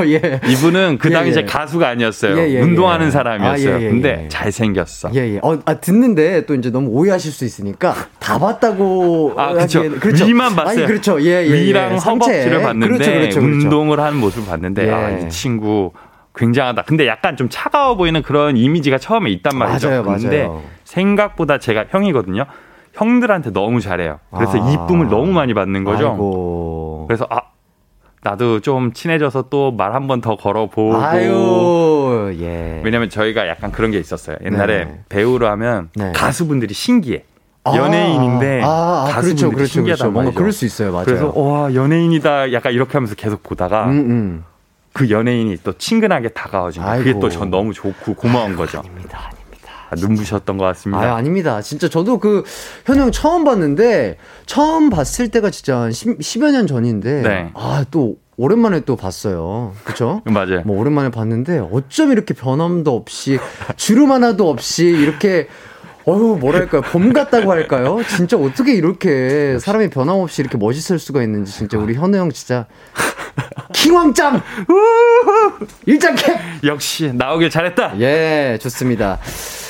예. 이분은 그 당시에 예, 예. 가수가 아니었어요. 예, 예, 운동하는 예. 사람이었어요. 아, 예, 예, 근데 예, 예. 잘생겼어. 예, 예. 어, 아, 듣는데 또 이제 너무 오해하실 수 있으니까 다 봤다고. 아, 그렇죠. 그렇죠. 위만 봤어요. 아니, 그렇죠. 예, 예. 위랑 예. 허벅지를 봤는데 그렇죠, 그렇죠, 그렇죠. 운동을 하는 모습을 봤는데 예. 아, 이 친구 굉장하다. 근데 약간 좀 차가워 보이는 그런 이미지가 처음에 있단 말이죠. 맞아요, 맞아요. 근데 생각보다 제가 형이거든요. 형들한테 너무 잘해요. 그래서 아, 이쁨을 너무 많이 받는 거죠. 아이고. 그래서 아 나도 좀 친해져서 또 말 한 번 더 걸어보고. 아유, 예. 왜냐면 저희가 약간 그런 게 있었어요. 옛날에 네. 배우로 하면 네. 가수분들이 신기해. 아, 연예인인데 아, 아, 가수분들이 그렇죠, 그렇죠, 신기하단 그렇죠. 뭔가 그럴 수 있어요. 맞아요. 그래서 와 연예인이다 약간 이렇게 하면서 계속 보다가 음, 음. 그 연예인이 또 친근하게 다가와준 거. 그게 또 전 너무 좋고 고마운 거죠. 아닙니다. 아닙니다. 아, 눈부셨던 것 같습니다. 아유, 아닙니다. 진짜 저도 그 현우 형 처음 봤는데 처음 봤을 때가 진짜 한 십여 년 전인데 네. 아, 또 오랜만에 또 봤어요. 그렇죠? 맞아요. 뭐 오랜만에 봤는데 어쩜 이렇게 변함도 없이 주름 하나도 없이 이렇게 어휴 뭐랄까요, 봄 같다고 할까요? 진짜 어떻게 이렇게 사람이 변함없이 이렇게 멋있을 수가 있는지 진짜 우리 현우 형 진짜 킹왕짱 일장캡 역시 나오길 잘했다. 예, 좋습니다.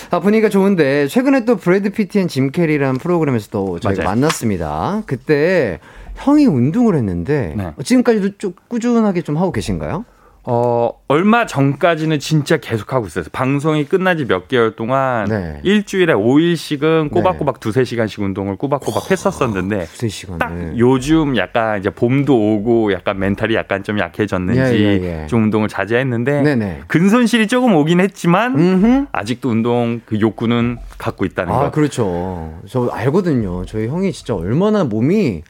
아, 분위기가 좋은데 최근에 또 브래드 피트 앤 짐 캐리라는 프로그램에서 또 저희가 맞아요. 만났습니다. 그때 형이 운동을 했는데 네. 지금까지도 쭉 꾸준하게 좀 하고 계신가요? 어, 얼마 전까지는 진짜 계속하고 있었어요. 방송이 끝난 지 몇 개월 동안 네. 일주일에 오 일씩은 꼬박꼬박 두세 네. 시간씩 운동을 꼬박꼬박 오, 했었었는데 두세 시간, 딱 네. 요즘 약간 이제 봄도 오고 약간 멘탈이 약간 좀 약해졌는지 예, 예, 예. 좀 운동을 자제했는데 네, 네. 근손실이 조금 오긴 했지만 음흠. 아직도 운동 그 욕구는 갖고 있다는 아, 거. 아, 그렇죠. 저 알거든요. 저희 형이 진짜 얼마나 몸이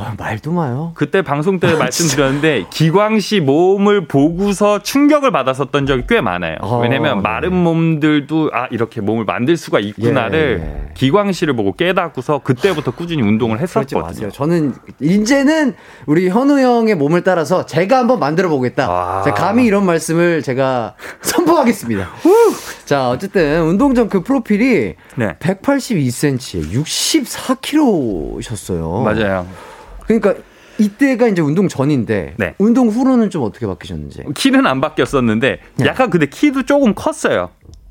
어, 말도 마요. 그때 방송 때 말씀드렸는데 기광 씨 몸을 보고서 충격을 받았었던 적이 꽤 많아요. 어, 왜냐면 마른 네. 몸들도 아 이렇게 몸을 만들 수가 있구나를 예. 기광 씨를 보고 깨닫고서 그때부터 꾸준히 운동을 했었거든요. 맞아요. 저는 이제는 우리 현우 형의 몸을 따라서 제가 한번 만들어 보겠다. 아. 감히 이런 말씀을 제가 선포하겠습니다. 자, 어쨌든 운동 전 그 프로필이 네. 백팔십이 센티미터에 육십사 킬로그램이셨어요. 맞아요. 그러니까 이때가 이제 운동 전인데 네. 운동 후로는 좀 어떻게 바뀌셨는지. 키는 안 바뀌었었는데 약간 근데 키도 조금 컸어요.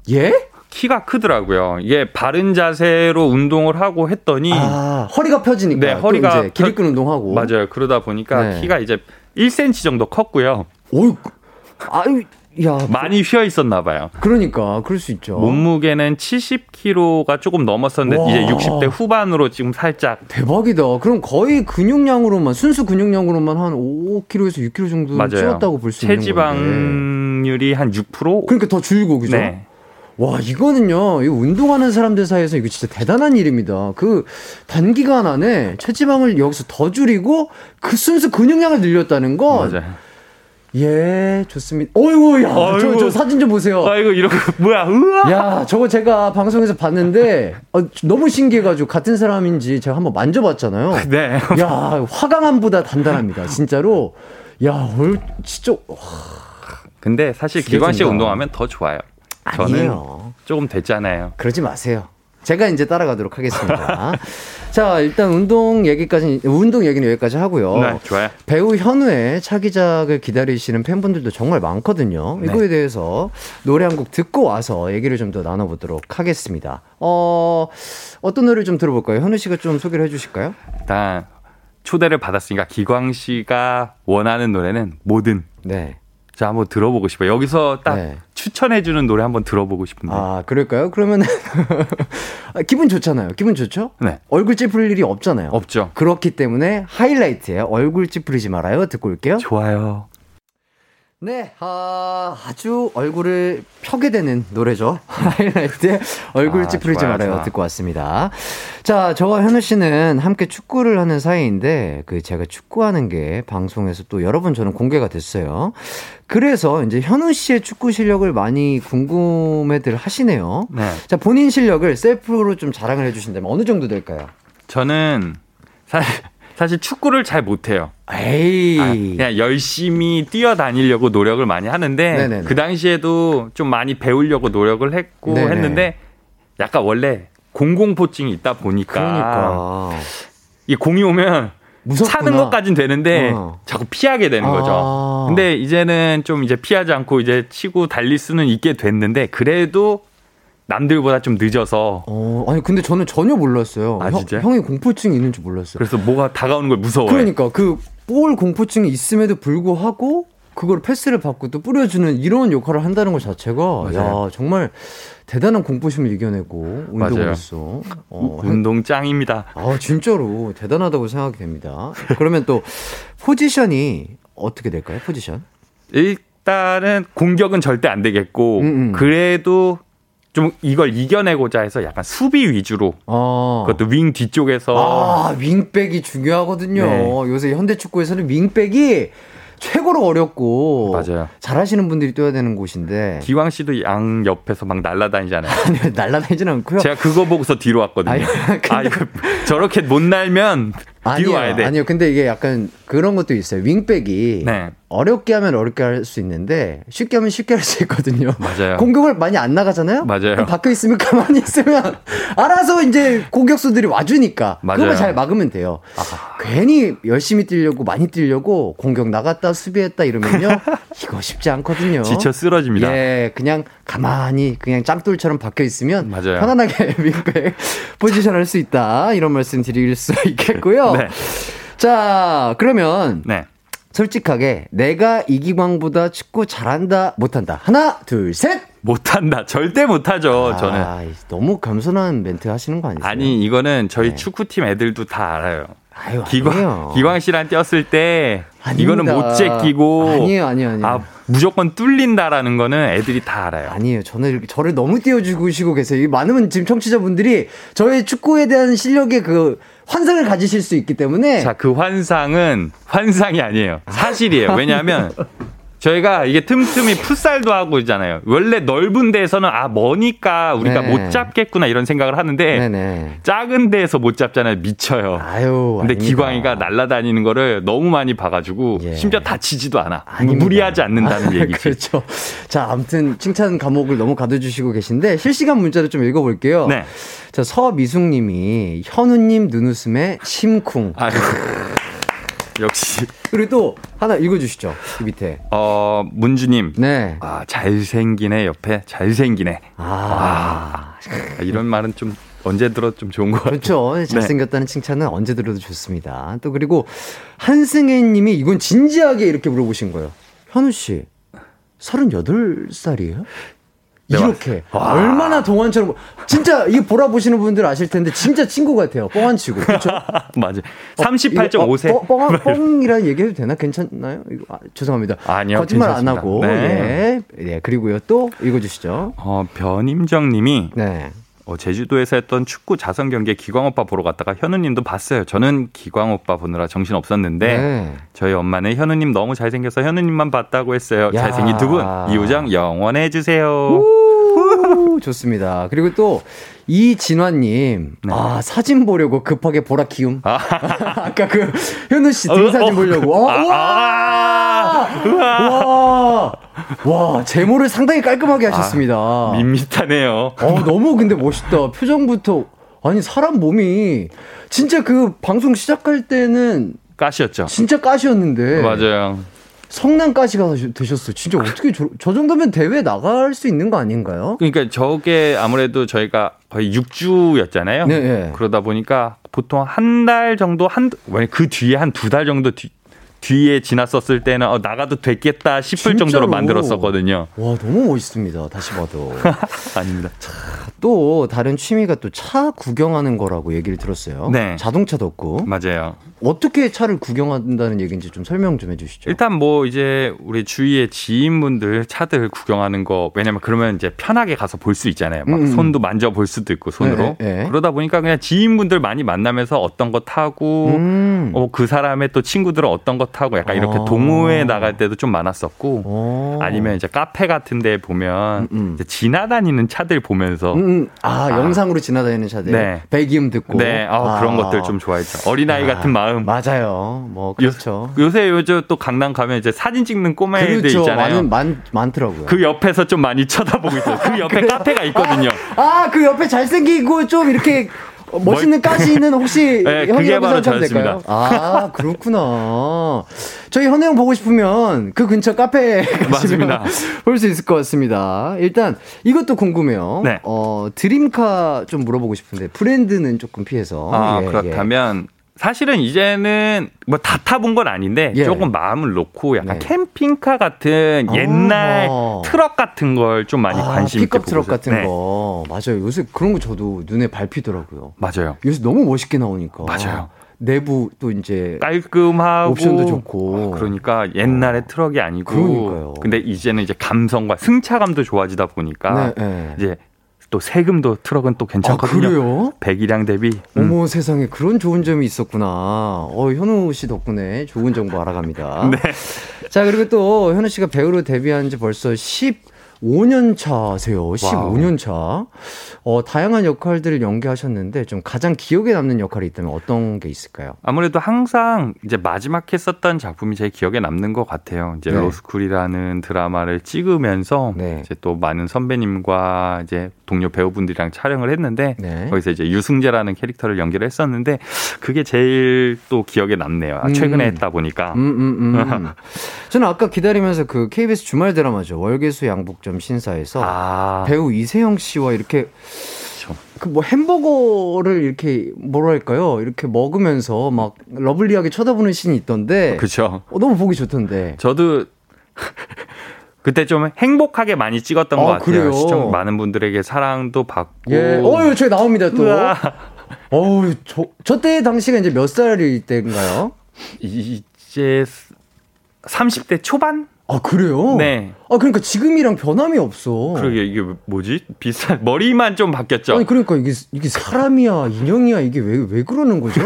예? 키가 크더라고요. 이게 바른 자세로 운동을 하고 했더니 아, 허리가 펴지니까 네, 허리가 이제 기립근 운동하고 맞아요. 그러다 보니까 네. 키가 이제 일 센티미터 정도 컸고요. 오, 아유. 야, 많이 휘어 있었나 봐요. 그러니까 그럴 수 있죠. 몸무게는 칠십 킬로그램가 조금 넘었었는데 와. 이제 육십 대 후반으로 지금 살짝. 대박이다. 그럼 거의 근육량으로만 순수 근육량으로만 한 오 킬로그램에서 육 킬로그램 정도 찌웠다고 볼 수 있는 거예요. 체지방률이 한 육 퍼센트. 그러니까 더 줄고 그죠? 네. 와, 이거는요, 이 운동하는 사람들 사이에서 이거 진짜 대단한 일입니다. 그 단기간 안에 체지방을 여기서 더 줄이고 그 순수 근육량을 늘렸다는 건. 맞아요. 예, 좋습니다. 어이구, 야, 저, 저 사진 좀 보세요. 아이고, 이런 거, 뭐야, 으아! 야, 저거 제가 방송에서 봤는데, 아, 너무 신기해가지고, 같은 사람인지 제가 한번 만져봤잖아요. 네. 야, 화강암보다 단단합니다. 진짜로. 야, 얼, 진짜, 와. 근데 사실 기관식 운동하면 더 좋아요. 아니에요. 저는 조금 됐잖아요. 그러지 마세요. 제가 이제 따라가도록 하겠습니다. 자, 일단 운동 얘기까지, 운동 얘기는 여기까지 하고요. 네, 좋아요. 배우 현우의 차기작을 기다리시는 팬분들도 정말 많거든요. 네. 이거에 대해서 노래 한 곡 듣고 와서 얘기를 좀 더 나눠보도록 하겠습니다. 어, 어떤 노래를 좀 들어볼까요? 현우 씨가 좀 소개를 해주실까요? 일단 초대를 받았으니까 기광 씨가 원하는 노래는 뭐든. 네. 자, 한번 들어보고 싶어요. 여기서 딱 네. 추천해주는 노래 한번 들어보고 싶은데. 아, 그럴까요? 그러면 기분 좋잖아요. 기분 좋죠? 네. 얼굴 찌푸릴 일이 없잖아요. 없죠. 그렇기 때문에 하이라이트예요. 얼굴 찌푸리지 말아요. 듣고 올게요. 좋아요. 네, 아, 아주 얼굴을 펴게 되는 노래죠. 하이라이트에 얼굴 찌푸리지 아, 말아요. 좋아. 듣고 왔습니다. 자, 저와 현우 씨는 함께 축구를 하는 사이인데, 그 제가 축구하는 게 방송에서 또 여러 번 저는 공개가 됐어요. 그래서 이제 현우 씨의 축구 실력을 많이 궁금해들 하시네요. 네. 자, 본인 실력을 셀프로 좀 자랑을 해주신다면 어느 정도 될까요? 저는 사실, 사실 축구를 잘 못해요. 에이. 아, 그냥 열심히 뛰어다니려고 노력을 많이 하는데 네네네. 그 당시에도 좀 많이 배우려고 노력을 했고 네네. 했는데 약간 원래 공공포증이 있다 보니까 그러니까. 이 공이 오면 무섭구나. 차는 것까진 되는데 어. 자꾸 피하게 되는 아. 거죠. 근데 이제는 좀 이제 피하지 않고 이제 치고 달릴 수는 있게 됐는데 그래도 남들보다 좀 늦어서. 어, 아니 근데 저는 전혀 몰랐어요. 아, 형, 진짜? 형이 공포증이 있는지 몰랐어요. 그래서 뭐가 다가오는 걸 무서워해. 그러니까 그 볼 공포증이 있음에도 불구하고 그걸 패스를 받고 또 뿌려주는 이런 역할을 한다는 것 자체가 야, 정말 대단한 공포심을 이겨내고 운동으로서 어, 운동 짱입니다. 아, 진짜로 대단하다고 생각이 됩니다. 그러면 또 포지션이 어떻게 될까요? 포지션? 일단은 공격은 절대 안 되겠고 음음. 그래도 좀 이걸 이겨내고자 해서 약간 수비 위주로 아. 그것도 윙 뒤쪽에서 아 윙백이 중요하거든요. 네. 요새 현대축구에서는 윙백이 최고로 어렵고 맞아요. 잘하시는 분들이 뛰어야 되는 곳인데 기광 씨도 양 옆에서 막 날아다니잖아요. 아니요, 날아다니진 않고요. 제가 그거 보고서 뒤로 왔거든요. 아니, 근데... 아 이거 저렇게 못 날면 뒤로 아니요, 와야 돼. 아니요, 근데 이게 약간 그런 것도 있어요. 윙백이 네. 어렵게 하면 어렵게 할 수 있는데 쉽게 하면 쉽게 할 수 있거든요. 맞아요. 공격을 많이 안 나가잖아요. 맞아요. 박혀 있으면 가만히 있으면 알아서 이제 공격수들이 와주니까 맞아요. 그것만 잘 막으면 돼요. 아... 괜히 열심히 뛰려고 많이 뛰려고 공격 나갔다 수비했다 이러면요 이거 쉽지 않거든요. 지쳐 쓰러집니다. 예, 그냥 가만히 그냥 짱돌처럼 박혀 있으면 맞아요. 편안하게 윙백 포지션 할 수 있다 이런 말씀 드릴 수 있겠고요. 네. 자 그러면. 네. 솔직하게 내가 이기광보다 축구 잘한다 못한다 하나 둘 셋 못한다 절대 못하죠. 아, 저는 너무 겸손한 멘트 하시는 거 아니세요? 아니 이거는 저희 네. 축구팀 애들도 다 알아요. 아유, 기광, 기광 씨랑 뛰었을 때 아닙니다. 이거는 못 제끼고 아니에요 아니에요 아니에요 아, 무조건 뚫린다라는 거는 애들이 다 알아요. 아니에요. 저는 이렇게 저를 너무 띄워주시고 계세요. 많은 지금 청취자분들이 저의 축구에 대한 실력의 그 환상을 가지실 수 있기 때문에 자, 그 환상은 환상이 아니에요. 사실이에요. 왜냐하면 저희가 이게 틈틈이 풋살도 하고 있잖아요. 원래 넓은 데에서는 아 머니까 우리가 네. 못 잡겠구나 이런 생각을 하는데 네네. 작은 데에서 못 잡잖아요. 미쳐요. 아유, 근데 아닙니다. 기광이가 날아다니는 거를 너무 많이 봐가지고 예. 심지어 다치지도 않아. 아닙니다. 무리하지 않는다는 아, 얘기지. 그렇죠. 자 아무튼 칭찬 감옥을 너무 가둬주시고 계신데 실시간 문자를 좀 읽어볼게요. 네. 자 서미숙님이 현우님 눈웃음에 심쿵. 아유. 역시. 그리고 또 하나 읽어주시죠. 그 밑에. 어, 문주님. 네. 아, 잘생기네 옆에. 잘생기네. 아. 아. 이런 말은 좀 언제 들어도 좀 좋은 것 같아요. 그렇죠. 잘생겼다는 네. 칭찬은 언제 들어도 좋습니다. 또 그리고 한승혜 님이 이건 진지하게 이렇게 물어보신 거예요. 현우 씨, 서른여덟 살이에요? 이렇게 와. 얼마나 동안처럼 진짜 이거 보라 보시는 분들 아실 텐데 진짜 친구 같아요. 뻥 안 치고 그렇죠? 맞아. 삼십팔 점 오 세. 어, 뻥, 뻥, 뻥이라는 얘기해도 되나? 괜찮나요? 이거 아, 죄송합니다. 아니요. 거짓말 괜찮습니다. 안 하고. 네. 예. 네. 그리고요 또 읽어주시죠. 어 변임정님이 네. 어, 제주도에서 했던 축구 자선 경기에 기광 오빠 보러 갔다가 현우님도 봤어요. 저는 기광 오빠 보느라 정신 없었는데 네. 저희 엄마는 현우님 너무 잘생겨서 현우님만 봤다고 했어요. 야. 잘생긴 두 분 이호정 영원해 주세요. 좋습니다. 그리고 또 이진화님 네. 아 사진 보려고 급하게 보라 키움. 아. 아까 그 현우 씨 등 사진 어, 어. 보려고. 아. 와. 와. 와 제모를 상당히 깔끔하게 하셨습니다. 아, 밋밋하네요. 어 너무 근데 멋있다. 표정부터 아니 사람 몸이 진짜 그 방송 시작할 때는 가시였죠. 진짜 가시였는데. 맞아요. 성난까지가 되셨어요. 진짜 어떻게 저, 저 정도면 대회 나갈 수 있는 거 아닌가요? 그러니까 저게 아무래도 저희가 거의 육 주였잖아요. 네, 네. 그러다 보니까 보통 한 달 정도 한 그 뒤에 한 두 달 정도 뒤, 뒤에 지났었을 때는 어, 나가도 됐겠다 싶을 진짜로? 정도로 만들었었거든요. 와 너무 멋있습니다. 다시 봐도. 아닙니다. 자, 또 다른 취미가 또 차 구경하는 거라고 얘기를 들었어요. 네. 자동차도 없고. 맞아요. 어떻게 차를 구경한다는 얘기인지 좀 설명 좀 해주시죠. 일단 뭐 이제 우리 주위의 지인분들 차들 구경하는 거 왜냐면 그러면 이제 편하게 가서 볼 수 있잖아요. 막 음음. 손도 만져볼 수도 있고 손으로. 네, 네. 그러다 보니까 그냥 지인분들 많이 만나면서 어떤 거 타고 음. 어, 그 사람의 또 친구들은 어떤 거 타고 약간 이렇게 아. 동호회 나갈 때도 좀 많았었고 오. 아니면 이제 카페 같은 데 보면 이제 지나다니는 차들 보면서 음. 영상, 아, 아. 영상으로 지나다니는 차들. 네. 배기음 듣고. 네. 어, 아. 그런 것들 좀 좋아했죠. 어린아이 아. 같은 마음. 맞아요. 뭐, 그렇죠. 요, 요새, 요즘 또 강남 가면 이제 사진 찍는 꼬마애들 그렇죠. 있잖아요. 많은, 많, 많더라고요. 그 옆에서 좀 많이 쳐다보고 있어요. 그 옆에 카페가 있거든요. 아, 아, 그 옆에 잘생기고 좀 이렇게. 멋있는 까시는 혹시 네, 현우형으로 선정하면 될까요? 아 그렇구나. 저희 현우형 보고 싶으면 그 근처 카페에 가시면 볼 수 있을 것 같습니다. 일단 이것도 궁금해요. 네. 어, 드림카 좀 물어보고 싶은데 브랜드는 조금 피해서. 아 예, 그렇다면 예. 사실은 이제는 뭐 다 타본 건 아닌데 예. 조금 마음을 놓고 약간 네. 캠핑카 같은 옛날 아~ 트럭 같은 걸 좀 많이 아, 관심 있게 보고 있어요. 픽업 트럭 같은 네. 거. 맞아요. 요새 그런 거 저도 눈에 밟히더라고요. 맞아요. 요새 너무 멋있게 나오니까. 맞아요. 내부 또 이제 깔끔하고 옵션도 좋고. 아, 그러니까 옛날의 어. 트럭이 아니고. 그러니까요. 근데 이제는 이제 감성과 승차감도 좋아지다 보니까 네, 네. 이제 또 세금도 트럭은 또 괜찮거든요. 아, 그래요? 배기량 대비. 음. 어머 세상에 그런 좋은 점이 있었구나. 어, 현우 씨 덕분에 좋은 정보 알아갑니다. 네. 자 그리고 또 현우 씨가 배우로 데뷔한 지 벌써 십오 년 차세요. 십오 년 차. 어, 다양한 역할들을 연기하셨는데 좀 가장 기억에 남는 역할이 있다면 어떤 게 있을까요? 아무래도 항상 이제 마지막에 썼던 작품이 제 기억에 남는 것 같아요. 이제 네. 로스쿨이라는 드라마를 찍으면서 네. 이제 또 많은 선배님과 이제 동료 배우분들이랑 촬영을 했는데 네. 거기서 이제 유승재라는 캐릭터를 연기를 했었는데 그게 제일 또 기억에 남네요. 음. 최근에 했다 보니까. 음, 음, 음. 저는 아까 기다리면서 그 케이비에스 주말 드라마죠. 월계수 양복점 신사에서 아. 배우 이세영 씨와 이렇게 그 뭐 햄버거를 이렇게 뭐랄까요 이렇게 먹으면서 막 러블리하게 쳐다보는 씬이 있던데. 그렇죠. 어, 너무 보기 좋던데. 저도 그때 좀 행복하게 많이 찍었던 아, 것 같아요. 그래요? 시청 많은 분들에게 사랑도 받고. 예. 어유 저기 나옵니다 또. 어우 저 저때 당시가 이제 몇 살일 때인가요? 이제 삼십 대 초반. 아 그래요? 네. 아 그러니까 지금이랑 변함이 없어. 그러게 이게 뭐지? 비슷한 머리만 좀 바뀌었죠. 아니 그러니까 이게 이게 사람이야 인형이야 이게 왜 왜 그러는 거죠?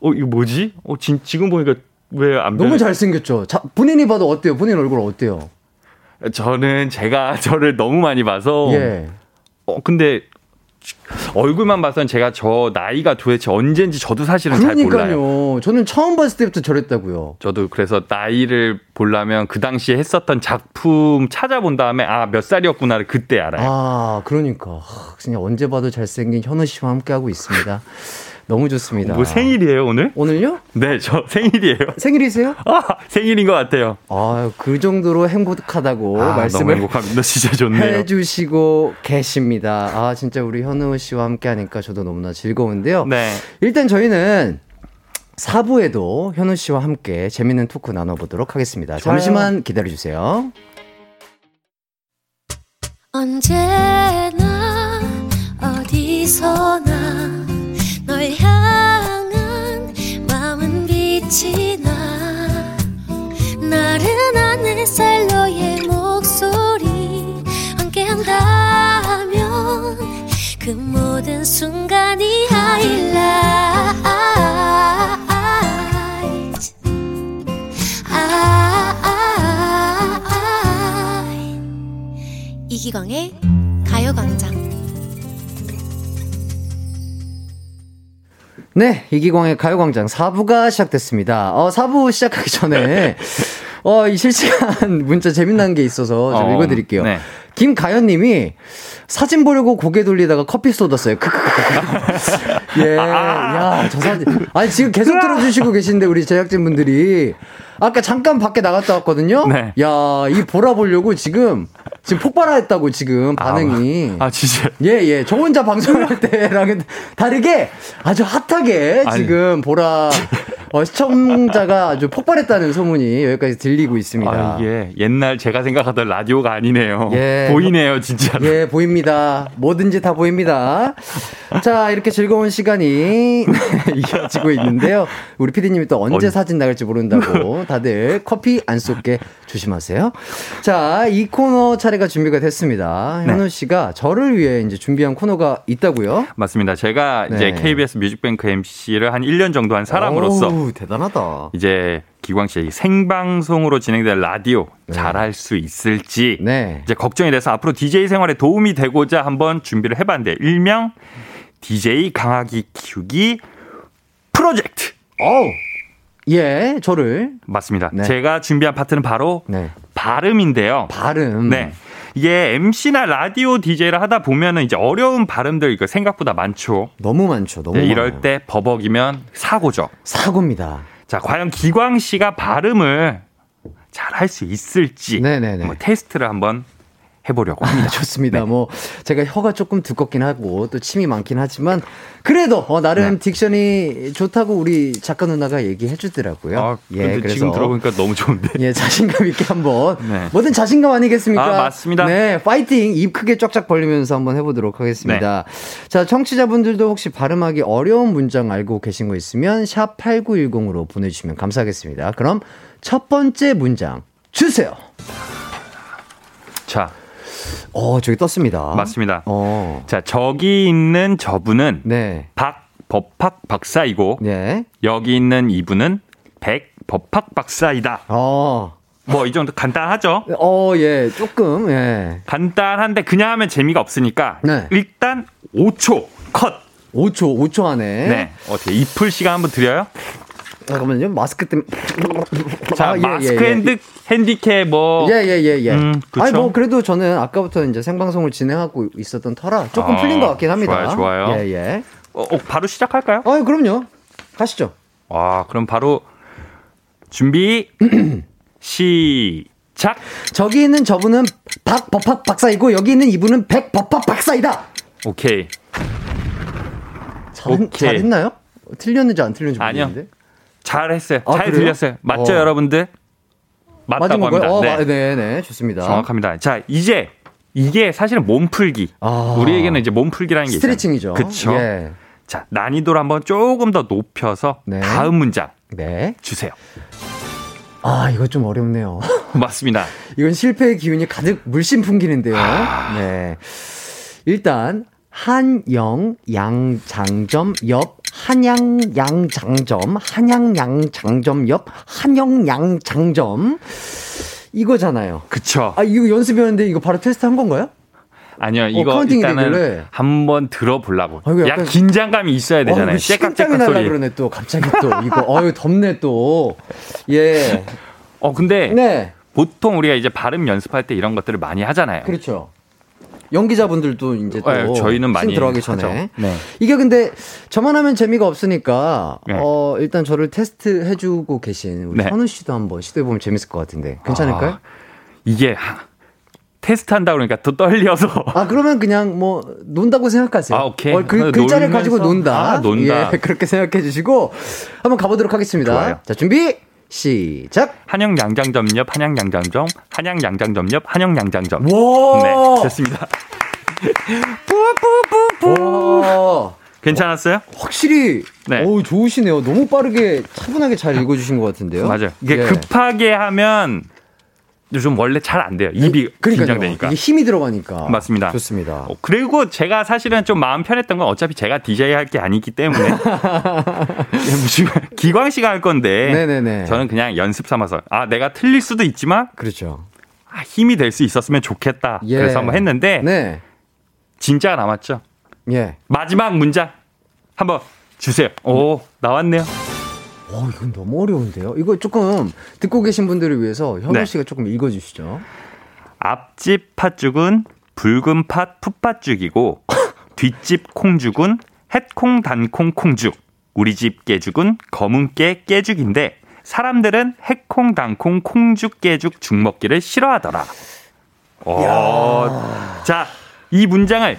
어 이거 뭐지? 어 진, 지금 보니까 왜 안 변해? 너무 잘생겼죠. 자, 본인이 봐도 어때요? 본인 얼굴 어때요? 저는 제가 저를 너무 많이 봐서. 예. 어 근데. 얼굴만 봐서는 제가 저 나이가 도대체 언제인지 저도 사실은 그러니까요. 잘 몰라요. 그러니까요. 저는 처음 봤을 때부터 저랬다고요. 저도 그래서 나이를 보려면 그 당시에 했었던 작품 찾아본 다음에 아 몇 살이었구나를 그때 알아요. 아 그러니까 그냥 언제 봐도 잘생긴 현우 씨와 함께하고 있습니다. 너무 좋습니다. 뭐 생일이에요 오늘? 오늘요? 네, 저 생일이에요. 생일이세요? 아, 생일인 것 같아요. 아, 그 정도로 행복하다고 아, 말씀을 너무 행복합니다. 진짜 좋네요. 해주시고 계십니다. 아, 진짜 우리 현우 씨와 함께하니까 저도 너무나 즐거운데요. 네. 일단 저희는 사 부에도 현우 씨와 함께 재밌는 토크 나눠보도록 하겠습니다. 좋아요. 잠시만 기다려주세요. 언제나 어디서나 널 향한 마음은 빛이 나 나른한 햇살 너의 목소리 함께한다면 그 모든 순간이 하이라이트 이기광의 가요광장 네, 이기광의 가요광장 사 부가 시작됐습니다. 어, 사 부 시작하기 전에 어, 이 실시간 문자 재미난 게 있어서 좀 어, 읽어드릴게요. 네. 김가연님이 사진 보려고 고개 돌리다가 커피 쏟았어요. 예, 야, 저 사진. 아니 지금 계속 들어주시고 계신데 우리 제작진분들이 아까 잠깐 밖에 나갔다 왔거든요. 네. 야, 이 보라 보려고 지금 지금 폭발했다고 지금 반응이. 아, 아 진짜. 예, 예. 저 혼자 방송할 때랑은 다르게 아주 핫하게 아니. 지금 보라. 어, 시청자가 아주 폭발했다는 소문이 여기까지 들리고 있습니다. 아, 이게 옛날 제가 생각하던 라디오가 아니네요. 예, 보이네요, 진짜. 예, 보입니다. 뭐든지 다 보입니다. 자, 이렇게 즐거운 시간이 이어지고 있는데요. 우리 피디님이 또 언제 어이. 사진 나갈지 모른다고 다들 커피 안 쏟게 조심하세요. 자, 이 코너 차례가 준비가 됐습니다. 네. 현우 씨가 저를 위해 이제 준비한 코너가 있다고요? 맞습니다. 제가 네. 이제 케이비에스 뮤직뱅크 엠씨를 한 일 년 정도 한 사람으로서. 오, 대단하다. 이제 기광 씨 생방송으로 진행될 라디오 네. 잘할 수 있을지 네. 이제 걱정이 돼서 앞으로 디제이 생활에 도움이 되고자 한번 준비를 해봤는데 일명 디제이 강하기 키우기 프로젝트. 어우. 예, 저를. 맞습니다. 네. 제가 준비한 파트는 바로 네. 발음인데요. 발음. 네. 이게 엠시나 라디오 디제이를 하다 보면은 이제 어려운 발음들 이거 생각보다 많죠. 너무 많죠. 너무. 네, 이럴 많아요. 때 버벅이면 사고죠. 사고입니다. 자, 과연 기광 씨가 발음을 잘 할 수 있을지 네네네. 뭐 테스트를 한번 해보려고 합니다. 좋습니다. 네. 뭐 제가 혀가 조금 두껍긴 하고 또 침이 많긴 하지만 그래도 어, 나름 네. 딕션이 좋다고 우리 작가 누나가 얘기해 주더라고요. 아, 근데 예, 그래서 지금 들어보니까 너무 좋은데. 예, 자신감 있게 한번 네. 뭐든 자신감 아니겠습니까? 아, 맞습니다. 네, 파이팅! 입 크게 쫙쫙 벌리면서 한번 해보도록 하겠습니다. 네. 자, 청취자분들도 혹시 발음하기 어려운 문장 알고 계신 거 있으면 샵 팔구일공으로 보내주시면 감사하겠습니다. 그럼 첫 번째 문장 주세요. 자. 어, 저기 떴습니다. 맞습니다. 어. 자, 저기 있는 저분은 네. 박법학 박사이고 네. 여기 있는 이분은 백법학 박사이다. 어. 뭐 이 정도 간단하죠? 어, 예, 조금 예. 간단한데 그냥 하면 재미가 없으니까 네. 일단 오 초 컷. 오 초, 오 초 안에. 네. 어떻게 이풀 시간 한번 드려요? 잠깐만요. 마스크 때문에. 자, 아, 예, 마스크 예, 예. 핸드, 핸디캡 뭐. 예, 예, 예, 예. 음, 아니, 뭐, 그래도 저는 아까부터 이제 생방송을 진행하고 있었던 터라 조금 아, 풀린 것 같긴 합니다. 좋아요, 좋아요. 예, 예. 어, 어, 바로 시작할까요? 아, 그럼요. 가시죠. 아, 그럼 바로 준비, 시작. 저기 있는 저분은 박법학 박사이고 여기 있는 이분은 백법학 박사이다. 오케이. 잘, 오케이. 잘했나요? 틀렸는지 안 틀렸는지 모르겠는데. 아니요. 잘했어요. 아, 잘 그래요? 들렸어요. 맞죠, 어. 여러분들? 맞다고 합니다. 어, 네. 네, 네, 좋습니다. 정확합니다. 자, 이제 이게 사실은 몸풀기. 아. 우리에게는 이제 몸풀기라는 게 스트레칭이죠. 그렇죠. 예. 자, 난이도를 한번 조금 더 높여서 네. 다음 문장 네. 주세요. 아, 이거 좀 어렵네요. 맞습니다. 이건 실패의 기운이 가득 물씬 풍기는데요. 아. 네. 일단 한영 양장점 옆 한양 양장점 한양 양장점 옆 한영 양장점 이거잖아요. 그쵸. 아, 이거 연습했는데 이거 바로 테스트한 건가요? 아니요, 이거 어, 일단은 되길래. 한번 들어보려고. 아이고, 약간... 야, 긴장감이 있어야 되잖아요. 식은땀이 날라 그러네 또 갑자기 또 이거. 어유 덥네 또. 예. 어 근데 네. 보통 우리가 이제 발음 연습할 때 이런 것들을 많이 하잖아요. 그렇죠. 연기자분들도 이제 또 네, 저희는 많이 들어가기 전에 하죠. 네. 이게 근데 저만 하면 재미가 없으니까 네. 어, 일단 저를 테스트 해주고 계신 우리 현우 네. 씨도 한번 시도해보면 재밌을 것 같은데 괜찮을까요? 아, 이게 테스트한다 그러니까 더 떨려서 아 그러면 그냥 뭐 논다고 생각하세요. 아 오케이. 어, 글, 글자를 놀면서... 가지고 논다. 아, 논다. 예, 그렇게 생각해주시고 한번 가보도록 하겠습니다. 좋아요. 자 준비. 시작! 한양양장점 옆, 한양양장점, 한양양장점 옆, 한양양장점. 와! 네, 됐습니다. 뿌뿌뿌뿌! 괜찮았어요? 확실히, 네. 오, 좋으시네요. 너무 빠르게, 차분하게 잘 읽어주신 것 같은데요? 맞아요. 이게 예. 급하게 하면 요즘 원래 잘 안 돼요. 입이 긴장되니까. 이게 힘이 들어가니까. 맞습니다. 좋습니다. 어, 그리고 제가 사실은 좀 마음 편했던 건 어차피 제가 디제이 할 게 아니기 때문에 기광 씨가 할 건데 네네네. 저는 그냥 연습 삼아서 아 내가 틀릴 수도 있지만 그렇죠. 아, 힘이 될 수 있었으면 좋겠다. 예. 그래서 한번 했는데 네. 진짜가 남았죠. 예. 마지막 문장 한번 주세요. 오 나왔네요. 어, 이건 너무 어려운데요. 이거 조금 듣고 계신 분들을 위해서 현우 네. 씨가 조금 읽어주시죠. 앞집 팥죽은 붉은 팥 풋팥죽이고 뒷집 콩죽은 햇콩 단콩 콩죽. 우리 집 깨죽은 검은 깨 깨죽인데 사람들은 햇콩 단콩 콩죽 깨죽 죽 먹기를 싫어하더라. 어, 자, 이 문장을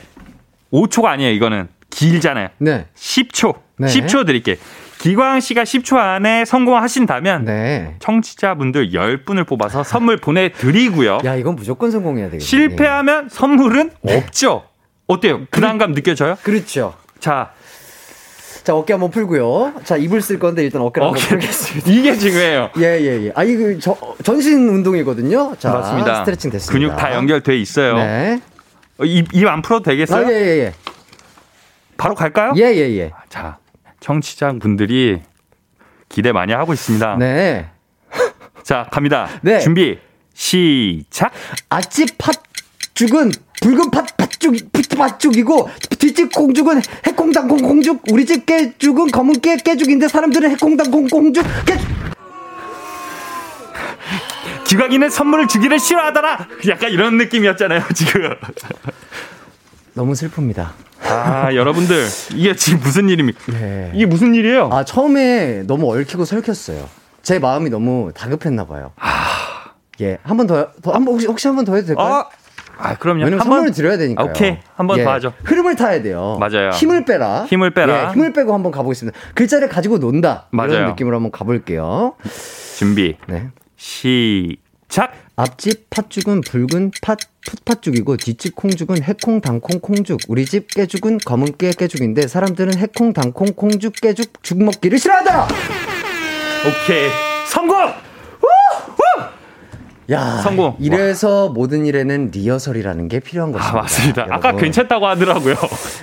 오 초가 아니에요. 이거는 길잖아요. 네. 십 초. 네. 십 초 드릴게요. 기광 씨가 십 초 안에 성공하신다면 네. 청취자분들 열 분을 뽑아서 선물 보내드리고요. 야, 이건 무조건 성공해야 되겠네. 실패하면 선물은 네. 없죠. 어때요? 부담감 느껴져요? 그렇죠. 자, 자 어깨 한번 풀고요. 자, 이불 쓸 건데 일단 어깨를 어깨. 한번 풀겠습니다. 이게 중요해요. 예, 예, 예. 아, 이거 저, 전신 운동이거든요. 자, 맞습니다. 스트레칭 됐습니다. 근육 다 연결돼 있어요. 네. 입, 입 안 풀어도 되겠어요? 아, 예, 예, 예. 바로 갈까요? 예, 예, 예. 자. 청취자분들이 기대 많이 하고 있습니다. 네. 자, 갑니다. 네. 준비, 시작. 아찌 팥죽은 붉은 팥, 팥죽, 팥죽이고, 뒷집 콩죽은 해콩당콩 콩죽, 우리 집 깨죽은 검은 깨, 깨죽인데, 사람들은 해콩당콩 콩죽, 깨! 기광이는 선물을 주기를 싫어하더라! 약간 이런 느낌이었잖아요, 지금. 너무 슬픕니다. 아, 여러분들, 이게 지금 무슨 일입니까? 네. 이게 무슨 일이에요? 아, 처음에 너무 얽히고 설켰어요. 제 마음이 너무 다급했나봐요. 아. 예, 한 번 더, 더 한 번, 혹시, 혹시 한 번 더 해도 될까요? 아. 아, 그럼요. 왜냐면 선물을 드려야 되니까요. 아, 오케이. 한 번 더 예. 하죠. 흐름을 타야 돼요. 맞아요. 힘을 빼라. 힘을 빼라. 예, 힘을 빼고 한번 가보겠습니다. 글자를 가지고 논다. 맞아요. 이런 느낌으로 한번 가볼게요. 준비. 네. 시작. 앞집 팥죽은 붉은 팥, 풋팥죽이고, 뒷집 콩죽은 해콩, 당콩, 콩죽. 우리 집 깨죽은 검은 깨, 깨죽인데, 사람들은 해콩, 당콩, 콩죽, 깨죽, 죽 먹기를 싫어하다! 오케이. 성공! 야, 성공. 이래서 와. 모든 일에는 리허설이라는 게 필요한 것입니다. 아, 맞습니다. 여러분. 아까 괜찮다고 하더라고요.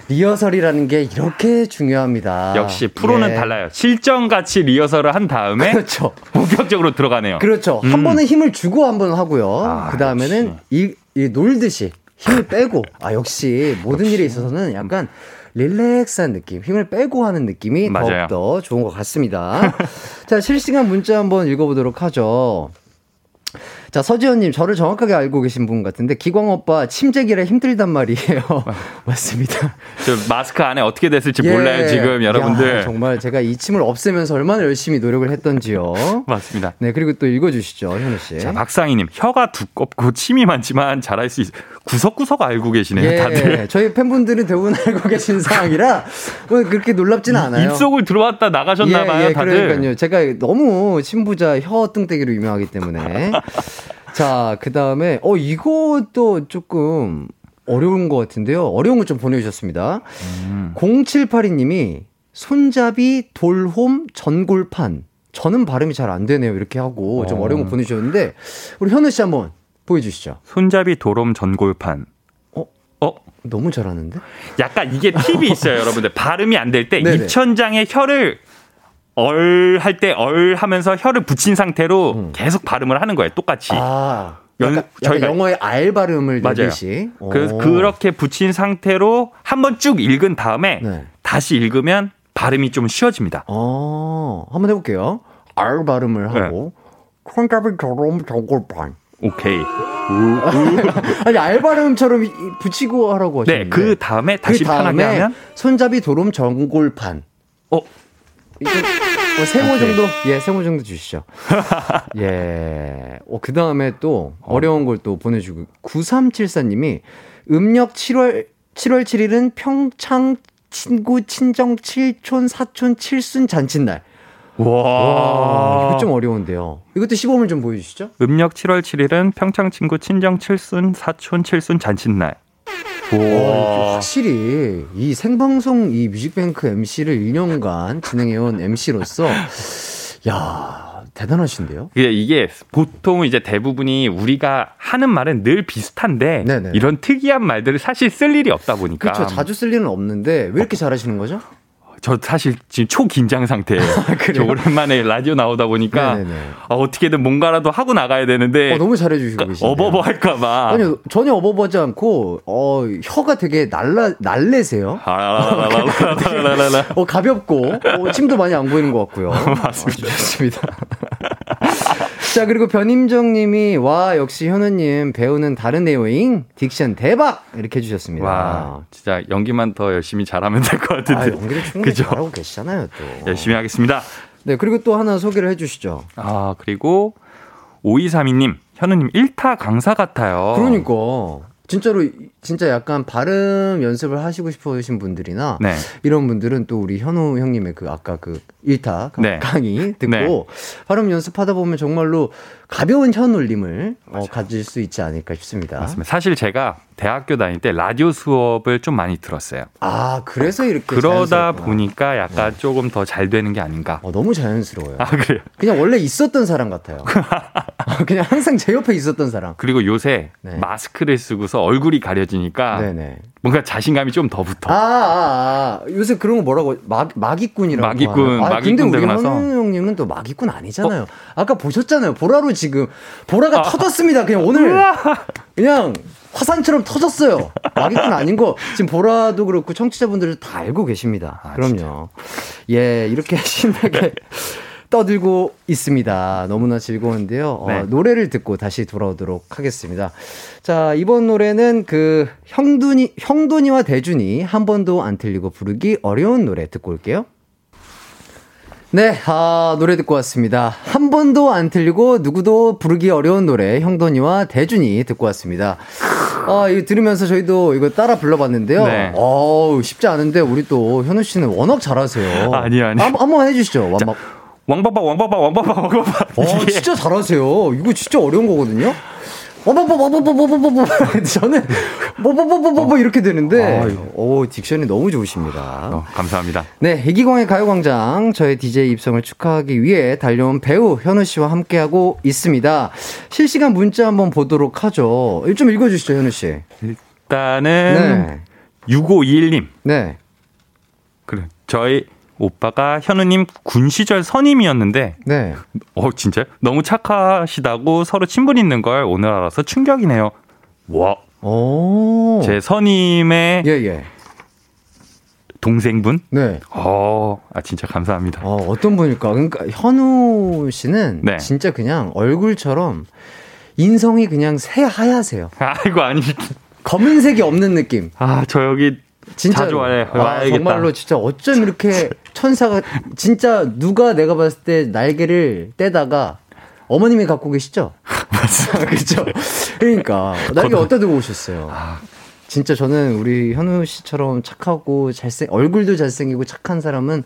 리허설이라는 게 이렇게 중요합니다. 역시 프로는 예. 달라요. 실전같이 리허설을 한 다음에 그렇죠. 본격적으로 들어가네요. 그렇죠. 음. 한 번은 힘을 주고 한 번 하고요. 아, 그 다음에는 이, 이 놀듯이 힘을 빼고. 아, 역시 모든 역시. 일에 있어서는 약간 릴렉스한 느낌, 힘을 빼고 하는 느낌이 맞아요. 더욱더 좋은 것 같습니다. 자, 실시간 문자 한번 읽어보도록 하죠. 자, 서지현님, 저를 정확하게 알고 계신 분 같은데, 기광 오빠 침재기라 힘들단 말이에요. 맞습니다. 저 마스크 안에 어떻게 됐을지 예. 몰라요, 지금 여러분들. 야, 정말 제가 이 침을 없애면서 얼마나 열심히 노력을 했던지요. 맞습니다. 네, 그리고 또 읽어주시죠, 현우 씨. 자, 박상희님, 혀가 두껍고 침이 많지만 잘할 수 있. 구석구석 알고 계시네요, 예, 다들. 저희 팬분들은 대부분 알고 계신 상황이라 그렇게 놀랍지는 않아요. 입속을 들어왔다 나가셨나봐요, 예, 예, 다들. 그러니까요, 제가 너무 침부자 혀 뚱때기로 유명하기 때문에. 자, 그 다음에, 어, 이것도 조금 어려운 것 같은데요. 어려운 걸 좀 보내주셨습니다. 음. 공칠팔이 님이 손잡이, 돌홈, 전골판. 저는 발음이 잘 안 되네요. 이렇게 하고 좀 어. 어려운 거 보내주셨는데, 우리 현우 씨 한번 보여주시죠. 손잡이, 돌홈, 전골판. 어? 어? 너무 잘하는데? 약간 이게 팁이 있어요, 여러분들. 발음이 안 될 때 입천장에 혀를 얼 할 때 얼 하면서 혀를 붙인 상태로 음. 계속 발음을 하는 거예요. 똑같이. 아, 연, 약간, 저희가 약간 영어의 R 발음을 내듯이. 그래서 그렇게 붙인 상태로 한번 쭉 읽은 다음에 네. 다시 읽으면 발음이 좀 쉬워집니다. 어, 한번 해볼게요. R 발음을 하고 콩가비 저롬 저골반. 오케이. 아니, R 발음처럼 붙이고 하라고 하시는데. 네, 그 다음에 다시 편하게 하면 손잡이 도롬 전골판. 어. 어, 세모 정도? 예, 세모 정도 주시죠. 예. 어, 그 다음에 또, 어려운 걸 또 보내주고, 구삼칠사 님이, 음력 칠월, 칠월 칠일은 평창 친구, 친정, 칠촌, 사촌, 칠순 잔칫날. 와. 와. 이거 좀 어려운데요. 이것도 시범을 좀 보여주시죠. 음력 칠월 칠일은 평창 친구, 친정, 칠순, 사촌, 칠순 잔칫날. 오, 확실히 이 생방송 이 뮤직뱅크 엠시를 이 년간 진행해온 엠시로서 야 대단하신데요. 이게, 이게 보통 이제 대부분이 우리가 하는 말은 늘 비슷한데 네네. 이런 특이한 말들을 사실 쓸 일이 없다 보니까 그렇죠. 자주 쓸 일은 없는데 왜 이렇게 잘하시는 거죠? 저 사실 지금 초긴장 상태예요. 저 오랜만에 라디오 나오다 보니까 어, 어떻게든 뭔가라도 하고 나가야 되는데 어, 너무 잘해주시고 계시네요. 어버버 할까 봐. 아니, 전혀 어버버하지 않고 어, 혀가 되게 날라, 날래세요. 어, 가볍고 어, 침도 많이 안 보이는 것 같고요. 맞습니다. 아, 좋습니다. 자, 그리고 변임정 님이 와, 역시 현우님 배우는 다른 내용잉 딕션 대박 이렇게 해주셨습니다. 와, 진짜 연기만 더 열심히 잘하면 될 것 같은데. 아, 연기를 충분히 그죠? 잘하고 계시잖아요. 또 열심히 하겠습니다. 네, 그리고 또 하나 소개를 해주시죠. 아, 그리고 오이삼이 님 현우님 일 타 강사 같아요. 그러니까 진짜로 진짜 약간 발음 연습을 하시고 싶으신 분들이나 네. 이런 분들은 또 우리 현우 형님의 그 아까 그 일 타 네. 강의 듣고 네. 발음 연습하다 보면 정말로 가벼운 혀 놀림을 어, 가질 수 있지 않을까 싶습니다. 맞습니다. 사실 제가 대학교 다닐 때 라디오 수업을 좀 많이 들었어요. 아, 그래서 이렇게 그러다 자연스럽구나. 보니까 약간 네. 조금 더 잘 되는 게 아닌가. 어, 너무 자연스러워요. 아, 그래요? 그냥 원래 있었던 사람 같아요. 그냥 항상 제 옆에 있었던 사람. 그리고 요새 네. 마스크를 쓰고서 얼굴이 가려지니까 네네. 뭔가 자신감이 좀 더 붙어. 아, 아, 아, 요새 그런 거 뭐라고 막 마기꾼이라고. 마기꾼. 아, 근데 우리 현우 형님은 또 마기꾼 아니잖아요. 어? 아까 보셨잖아요. 보라로 지금 보라가 아, 터졌습니다. 그냥 오늘 으아! 그냥 화산처럼 터졌어요. 마기꾼 아닌 거 지금 보라도 그렇고 청취자분들 다 알고 계십니다. 아, 그럼요. 진짜. 예, 이렇게 신나게 떠들고 있습니다. 너무나 즐거운데요. 네. 어, 노래를 듣고 다시 돌아오도록 하겠습니다. 자, 이번 노래는 그 형돈이, 형돈이와 대준이 한 번도 안 틀리고 부르기 어려운 노래 듣고 올게요. 네, 아, 노래 듣고 왔습니다. 한 번도 안 틀리고 누구도 부르기 어려운 노래 형돈이와 대준이 듣고 왔습니다. 아, 이거 들으면서 저희도 이거 따라 불러봤는데요. 네. 어우, 쉽지 않은데 우리 또 현우 씨는 워낙 잘하세요. 아니, 아니. 한, 한 번 해주시죠. 완박. 왕바바 왕바바 왕바바 왕바바. 어, 진짜 잘하세요. 이거 진짜 어려운 거거든요. 왕바바바바바바바바. 저는 뭐뭐뭐뭐뭐 이렇게 되는데. 오, 딕션이 너무 좋으십니다. 어, 감사합니다. 네, 이기광의 가요광장, 저의 디제이 입성을 축하하기 위해 달려온 배우 현우 씨와 함께하고 있습니다. 실시간 문자 한번 보도록 하죠. 좀 읽어주시죠, 현우 씨. 일단은 네. 육오이일님. 네. 그래, 저희. 오빠가 현우님 군 시절 선임이었는데, 네. 어, 진짜요? 너무 착하시다고 서로 친분 있는 걸 오늘 알아서 충격이네요. 와. 오. 제 선임의 예, 예. 동생분? 네. 어, 아, 진짜 감사합니다. 어, 어떤 분일까? 그러니까 현우 씨는 네. 진짜 그냥 얼굴처럼 인성이 그냥 새하얗세요. 아이고, 아니. 검은색이 없는 느낌. 아, 저 여기. 진짜 자주 와요. 아, 정말로 진짜 어쩜 이렇게 천사가 진짜 누가 내가 봤을 때 날개를 떼다가 어머님이 갖고 계시죠? 맞습니다. 그렇죠. 그러니까 날개 어디다 두고 오셨어요? 진짜 저는 우리 현우 씨처럼 착하고 잘생 얼굴도 잘생기고 착한 사람은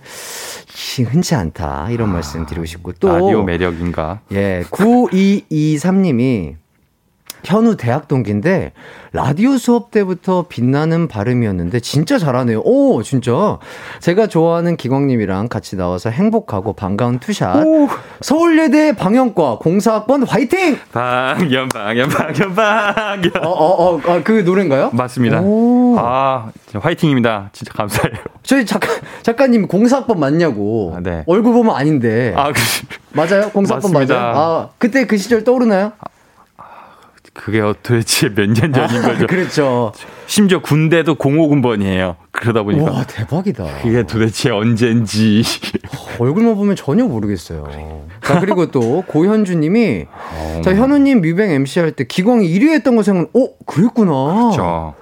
흔치 않다 이런 아, 말씀 드리고 싶고 또 라디오 매력인가? 예, 구이이삼님이 현우 대학 동기인데 라디오 수업 때부터 빛나는 발음이었는데 진짜 잘하네요. 오, 진짜 제가 좋아하는 기광님이랑 같이 나와서 행복하고 반가운 투샷. 오. 서울예대 방영과 공사학번 화이팅! 방영 방영 방영 방영. 어, 어, 어, 아, 그 노래인가요? 맞습니다. 오. 아, 화이팅입니다. 진짜 감사해요. 저희 작가, 작가님 공사학번 맞냐고. 아, 네. 얼굴 보면 아닌데. 아, 그, 맞아요? 공사학번 맞습니다. 맞아요? 아, 그때 그 시절 떠오르나요? 그게 도대체 몇 년 전인 거죠? 그렇죠. 심지어 군대도 공오군번이에요. 그러다 보니까. 와, 대박이다. 그게 도대체 언젠지. 얼굴만 보면 전혀 모르겠어요. 그래. 자, 그리고 또 고현주 님이 어... 자, 현우님 뮤뱅 엠씨 할 때 기광이 일 위 했던 거 생각은, 어, 그랬구나. 그렇죠.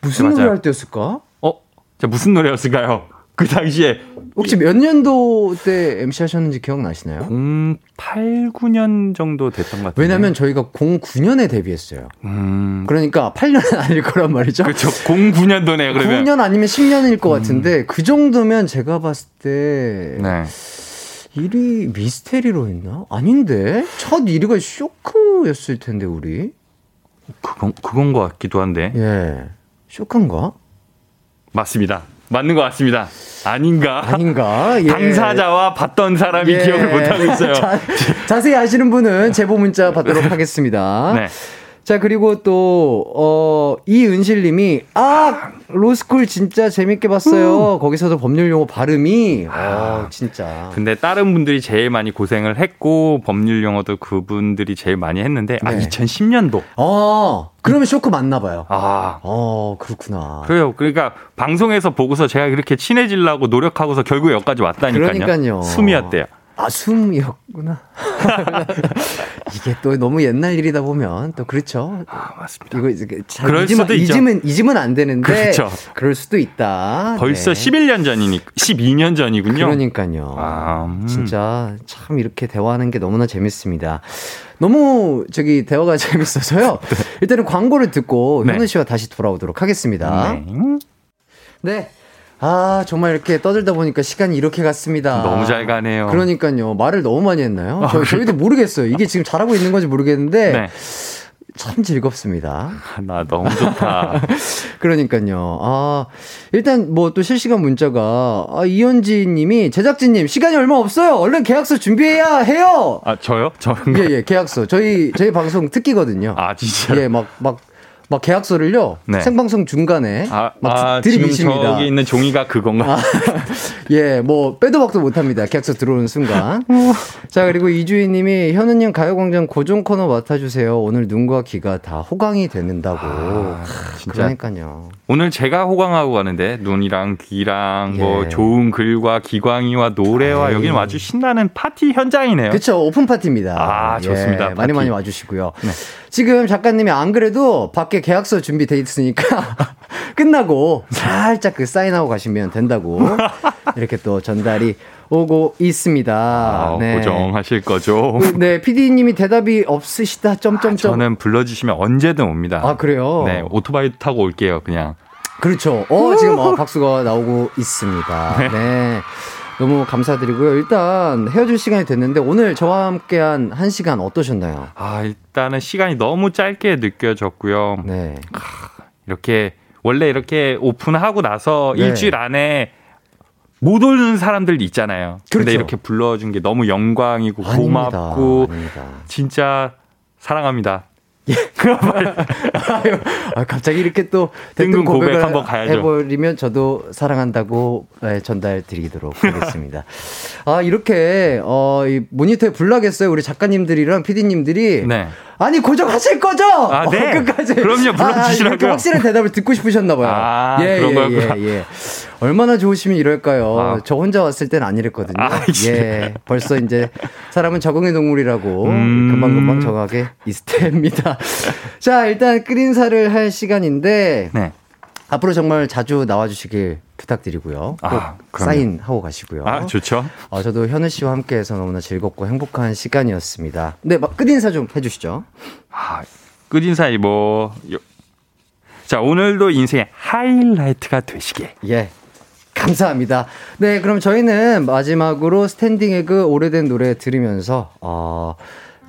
무슨 맞아요. 노래 할 때였을까? 어? 자, 무슨 노래였을까요? 그 당시에. 혹시 몇 년도 때 엠씨 하셨는지 기억나시나요? 공팔, 구년 정도 됐던 것 같아요. 왜냐면 저희가 공구년에 데뷔했어요. 음. 그러니까 팔년은 아닐 거란 말이죠. 그렇죠. 공구년도네요, 그러면. 구년 아니면 십년일 것 같은데, 음. 그 정도면 제가 봤을 때. 네. 일 위 미스테리로 했나? 아닌데? 첫 일 위가 쇼크였을 텐데, 우리. 그건, 그건 것 같기도 한데. 예. 쇼크인가? 맞습니다. 맞는 것 같습니다. 아닌가? 아닌가? 예. 당사자와 봤던 사람이 예. 기억을 못하고 있어요. 자, 자세히 아시는 분은 제보 문자 받도록 하겠습니다. 네. 자, 그리고 또, 어, 이은실 님이, 아! 로스쿨 진짜 재밌게 봤어요. 음. 거기서도 법률 용어 발음이. 아, 아, 진짜. 근데 다른 분들이 제일 많이 고생을 했고, 법률 용어도 그분들이 제일 많이 했는데, 네. 아, 이천십년도. 어, 그러면 쇼크 맞나 봐요. 아. 어, 그렇구나. 그래요. 그러니까, 방송에서 보고서 제가 그렇게 친해지려고 노력하고서 결국에 여기까지 왔다니까요. 그러니까요. 숨이었대요. 아, 숨이었구나. 이게 또 너무 옛날 일이다 보면 또 그렇죠. 아, 맞습니다. 이거 잘 그럴 잊으면, 수도 있죠. 잊으면, 잊으면 안 되는데. 그렇죠. 그럴 수도 있다. 벌써 네. 십일년 전이니까. 십이년 전이군요. 그러니까요. 아, 음. 진짜 참 이렇게 대화하는 게 너무나 재밌습니다. 너무 저기 대화가 재밌어서요. 네. 일단은 광고를 듣고 네. 현우 씨와 다시 돌아오도록 하겠습니다. 네. 네. 아, 정말 이렇게 떠들다 보니까 시간이 이렇게 갔습니다. 너무 잘 가네요. 그러니까요. 말을 너무 많이 했나요? 아, 저, 저희도 모르겠어요. 이게 지금 잘하고 있는 건지 모르겠는데 네. 참 즐겁습니다. 나 너무 좋다. 그러니까요. 아, 일단 뭐 또 실시간 문자가 아, 이현지 님이 제작진님 시간이 얼마 없어요. 얼른 계약서 준비해야 해요. 아, 저요? 저 예예, 계약서. 저희 저희 방송 특기거든요. 아, 진짜요? 예, 막 막 막 계약서를요. 네. 생방송 중간에 아, 막 아, 들이미십니다. 지금 저기 있는 종이가 그건가? 아, 예, 뭐 빼도 박도 못합니다. 계약서 들어오는 순간. 자, 그리고 이주희님이 현우님 가요광장 고정 코너 맡아주세요. 오늘 눈과 귀가 다 호강이 되는다고. 아, 아, 진짜. 그러니까요. 오늘 제가 호강하고 가는데 눈이랑 귀랑 예. 뭐 좋은 글과 기광이와 노래와 에이. 여기는 아주 신나는 파티 현장이네요. 그렇죠. 오픈 파티입니다. 아, 좋습니다. 예, 많이 많이 와주시고요. 네. 지금 작가님이 안 그래도 밖에 계약서 준비돼 있으니까 끝나고 살짝 그 사인하고 가시면 된다고 이렇게 또 전달이 오고 있습니다. 아, 네. 고정하실 거죠? 네, 피디님이 대답이 없으시다. 점점점. 아, 저는 불러주시면 언제든 옵니다. 아, 그래요? 네, 오토바이 타고 올게요, 그냥. 그렇죠. 어, 지금 어, 박수가 나오고 있습니다. 네. 네. 너무 감사드리고요. 일단 헤어질 시간이 됐는데 오늘 저와 함께한 한 시간 어떠셨나요? 아, 일단은 시간이 너무 짧게 느껴졌고요. 네. 아, 이렇게 원래 이렇게 오픈하고 나서 네. 일주일 안에 못 오는 사람들 있잖아요. 그렇죠. 근데 이렇게 불러준 게 너무 영광이고 고맙고 아닙니다. 아닙니다. 진짜 사랑합니다. 예. 아, 갑자기 이렇게 또 뜬금 고백 고백을 한번 가야죠. 해버리면 저도 사랑한다고 전달드리도록 하겠습니다. 아, 이렇게 어, 이 모니터에 불나겠어요. 우리 작가님들이랑 피디님들이. 네. 아니, 고정하실 거죠? 아, 네. 어, 끝까지. 그럼요, 불러주시라고요. 아, 확실한 대답을 듣고 싶으셨나봐요. 아, 예, 그런 거였구나. 예, 예, 예. 얼마나 좋으시면 이럴까요? 아. 저 혼자 왔을 땐 안 이랬거든요. 아, 예. 벌써 이제 사람은 적응의 동물이라고 음... 금방금방 적응하게 있습니다. 자, 일단 끓인 살을 할 시간인데 네. 앞으로 정말 자주 나와주시길 부탁드리고요. 꼭 아, 사인하고 가시고요. 아, 좋죠. 어, 저도 현우 씨와 함께해서 너무나 즐겁고 행복한 시간이었습니다. 네, 막 끝인사 좀 해주시죠. 아, 끝인사 뭐. 자, 오늘도 인생의 하이라이트가 되시길. 예. 감사합니다. 네, 그럼 저희는 마지막으로 스탠딩 에그 오래된 노래 들으면서 어,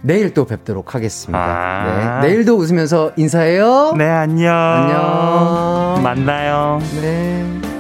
내일 또 뵙도록 하겠습니다. 아~ 네, 내일도 웃으면서 인사해요. 네, 안녕. 안녕. 만나요. 네.